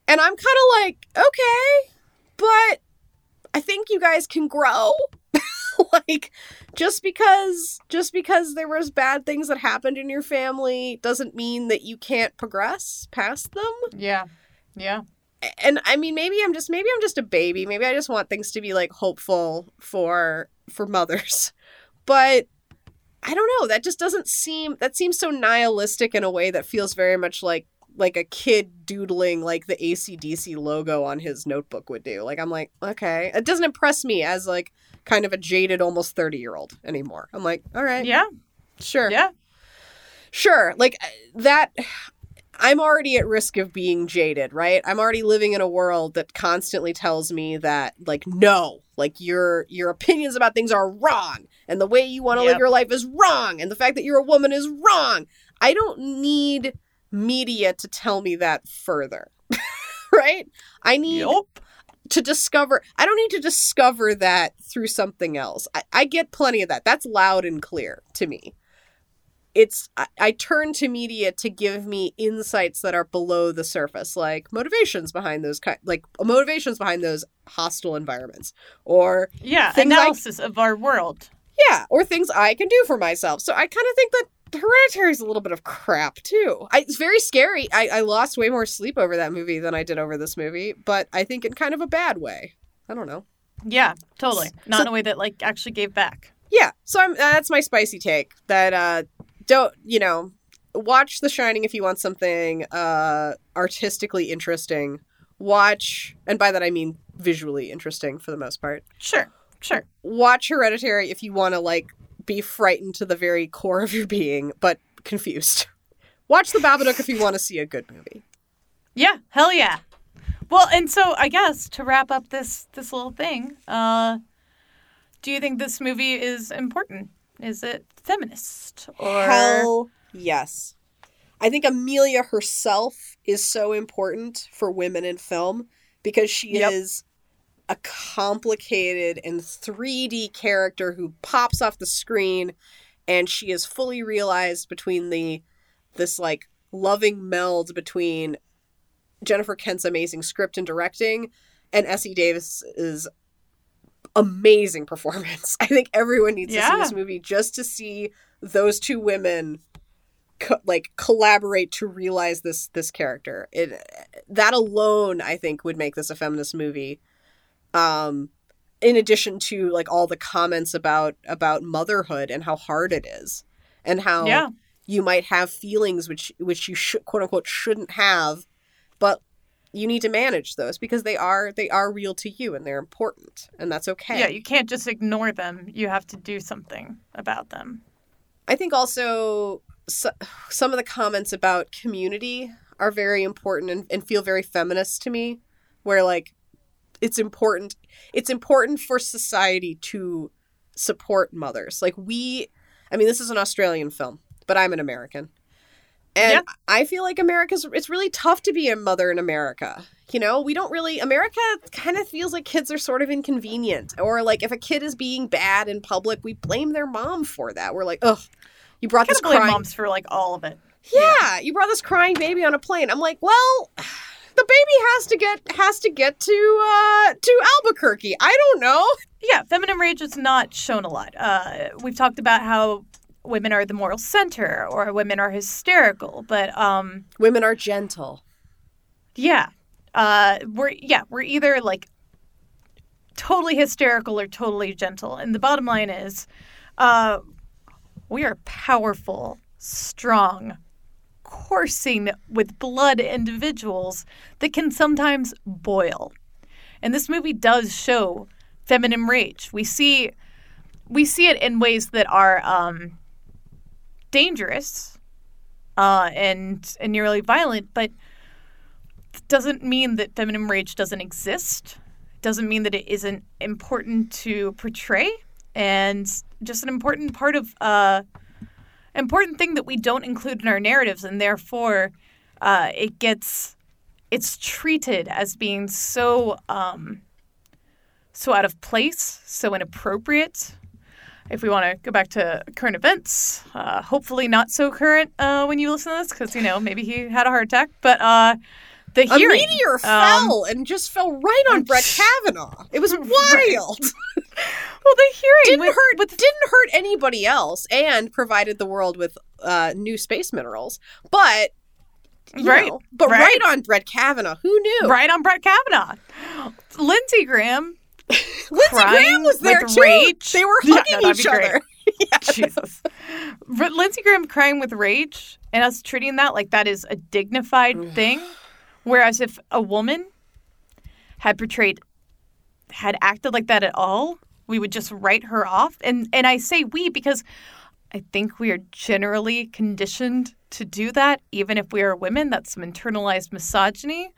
and I'm kind of like, okay, but I think you guys can grow. Like, just because there was bad things that happened in your family doesn't mean that you can't progress past them. Yeah. Yeah. And I mean, maybe I'm just a baby. Maybe I just want things to be like hopeful for mothers. But I don't know. That seems so nihilistic in a way that feels very much like a kid doodling like the AC/DC logo on his notebook would do. Like, I'm like, okay. It doesn't impress me as like kind of a jaded almost 30-year-old anymore. I'm like, all right. Yeah. Sure. Yeah. Sure. Like that, I'm already at risk of being jaded, right? I'm already living in a world that constantly tells me that like, no, like your opinions about things are wrong and the way you want to live your life is wrong and the fact that you're a woman is wrong. I don't need media to tell me that further. Right? I need to discover. I don't need to discover that through something else. I get plenty of that. That's loud and clear to me. I turn to media to give me insights that are below the surface, like motivations behind those hostile environments, or analysis of our world. Yeah, or things I can do for myself. So I kind of think that Hereditary is a little bit of crap too. It's very scary. I lost way more sleep over that movie than I did over this movie, but I think in kind of a bad way. I don't know. Yeah, totally. Not in a way that like actually gave back. Yeah. So that's my spicy take. That watch The Shining if you want something artistically interesting. Watch, and by that I mean visually interesting for the most part. Sure. Watch Hereditary if you want to like be frightened to the very core of your being, but confused. Watch The Babadook if you want to see a good movie. Yeah, hell yeah. Well, and so I guess to wrap up this little thing, do you think this movie is important? Is it feminist? Or... Hell yes. I think Amelia herself is so important for women in film because she is a complicated and 3D character who pops off the screen, and she is fully realized between this like loving meld between Jennifer Kent's amazing script and directing and Essie Davis's amazing performance. I think everyone needs to see this movie just to see those two women collaborate to realize this character. That alone, I think, would make this a feminist movie. In addition to like all the comments about motherhood and how hard it is and how you might have feelings which you should, quote unquote, shouldn't have, but you need to manage those because they are real to you and they're important, and that's okay. Yeah, you can't just ignore them. You have to do something about them. I think also some of the comments about community are very important and feel very feminist to me, where like, It's important for society to support mothers. Like this is an Australian film, but I'm an American. And yep. I feel like it's really tough to be a mother in America. You know, America kind of feels like kids are sort of inconvenient, or like if a kid is being bad in public, we blame their mom for that. We're like, ugh, you brought this crying. Blame moms for like all of it. Yeah, you brought this crying baby on a plane. I'm like, well, the baby has to get to Albuquerque. I don't know. Yeah, feminine rage is not shown a lot. We've talked about how women are the moral center, or women are hysterical, but women are gentle. Yeah. We're either like totally hysterical or totally gentle. And the bottom line is we are powerful, strong, coursing with blood individuals that can sometimes boil. And this movie does show feminine rage. We see it in ways that are dangerous and nearly violent, but doesn't mean that feminine rage doesn't exist. It doesn't mean that it isn't important to portray, and just an important part of important thing that we don't include in our narratives, and therefore it's treated as being so out of place, so inappropriate. If we want to go back to current events, hopefully not so current when you listen to this, because maybe he had a heart attack, but. A meteor fell and just fell right on Brett Kavanaugh. It was wild. Right. Well, the hearing didn't hurt anybody else, and provided the world with new space minerals. But right on Brett Kavanaugh. Who knew? Right on Brett Kavanaugh. Lindsey Graham. Was there too. Rage. They were hugging each other. Yes. Jesus. But Lindsey Graham crying with rage, and us treating that like that is a dignified thing. Whereas if a woman had acted like that at all, we would just write her off. And I say we because I think we are generally conditioned to do that, even if we are women. That's some internalized misogyny.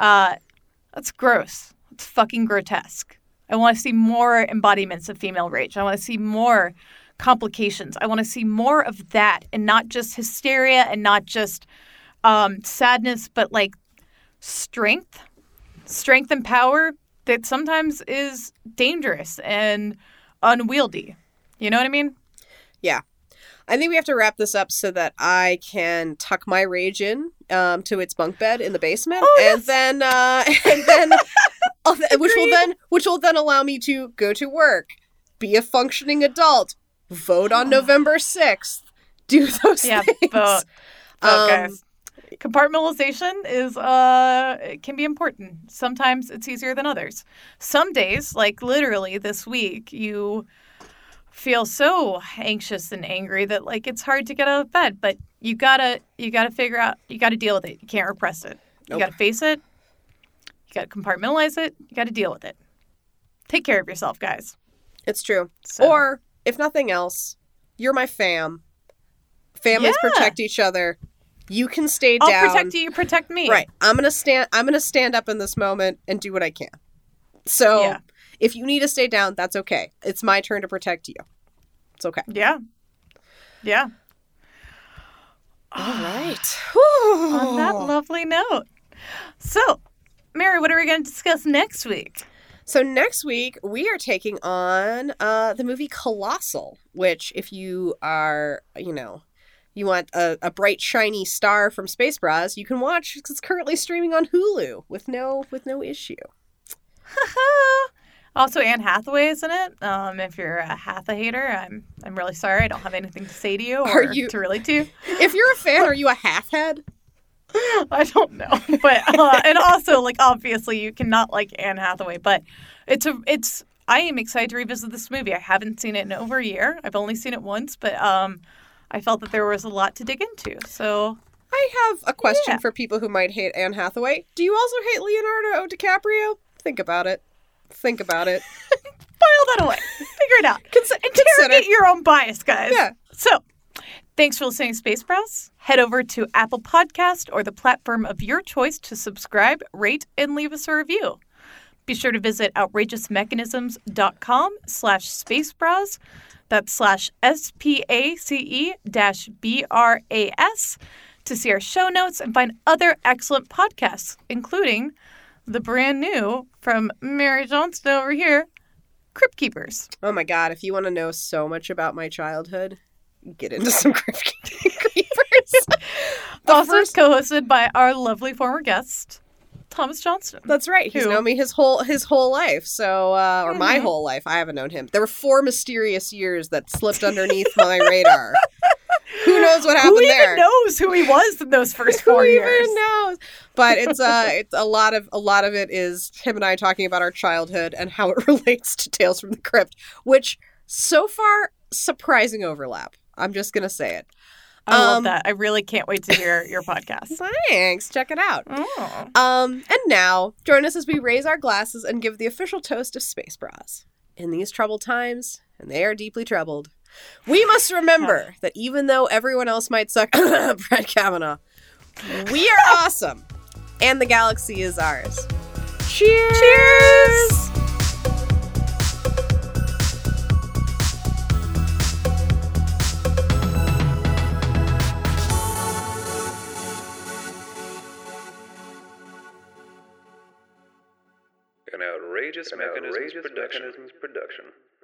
That's gross. It's fucking grotesque. I want to see more embodiments of female rage. I want to see more complications. I want to see more of that, and not just hysteria, and not just sadness, but like strength and power that sometimes is dangerous and unwieldy. You know what I mean? Yeah. I think we have to wrap this up so that I can tuck my rage in to its bunk bed in the basement, and then which will then allow me to go to work, be a functioning adult, vote on November 6th, do those things. Vote. Okay. Compartmentalization is can be important. Sometimes it's easier than others. Some days, like literally this week, you feel so anxious and angry that like it's hard to get out of bed. But you gotta figure out. You gotta deal with it. You can't repress it. Nope. You gotta face it. You gotta compartmentalize it. You gotta deal with it. Take care of yourself, guys. It's true. So. Or if nothing else, you're my fam. Families protect each other. You can stay down. I'll protect you. You protect me. Right. I'm gonna stand up in this moment and do what I can. So if you need to stay down, that's okay. It's my turn to protect you. It's okay. Yeah. Yeah. All right. On that lovely note. So, Mary, what are we going to discuss next week? So next week, we are taking on the movie Colossal, which if you are, you want a bright, shiny star from Space Bras, you can watch, because it's currently streaming on Hulu with no issue. Also, Anne Hathaway is in it. If you're a Hatha-hater, I'm really sorry. I don't have anything to say to you to relate to. If you're a fan, are you a Hath-head? I don't know. But and also, like, obviously, you cannot like Anne Hathaway. But I am excited to revisit this movie. I haven't seen it in over a year. I've only seen it once, but... I felt that there was a lot to dig into. So I have a question for people who might hate Anne Hathaway. Do you also hate Leonardo DiCaprio? Think about it. File that away. Figure it out. Interrogate your own bias, guys. Yeah. So thanks for listening to Space Bros. Head over to Apple Podcasts or the platform of your choice to subscribe, rate, and leave us a review. Be sure to visit outrageousmechanisms.com/spacebras. That's /SPACE-BRAS to see our show notes and find other excellent podcasts, including the brand new from Mary Johnston over here, Crypt Keepers. Oh my God, if you want to know so much about my childhood, get into some Crypt Keepers. Also co-hosted by our lovely former guest, Thomas Johnston. That's right. He's known me his whole life. So, or my whole life. I haven't known him. There were 4 mysterious years that slipped underneath my radar. Who knows what happened there? Who even knows who he was in those first 4 years? Who even knows? But it's a lot of it is him and I talking about our childhood and how it relates to Tales from the Crypt, which so far surprising overlap. I'm just gonna say it. I love that. I really can't wait to hear your podcast. Thanks. Check it out. Oh. And now, join us as we raise our glasses and give the official toast of Space Bras. In these troubled times, and they are deeply troubled, we must remember that even though everyone else might suck Brett Kavanaugh, we are awesome, and the galaxy is ours. Cheers! Cheers! An outrageous mechanisms production.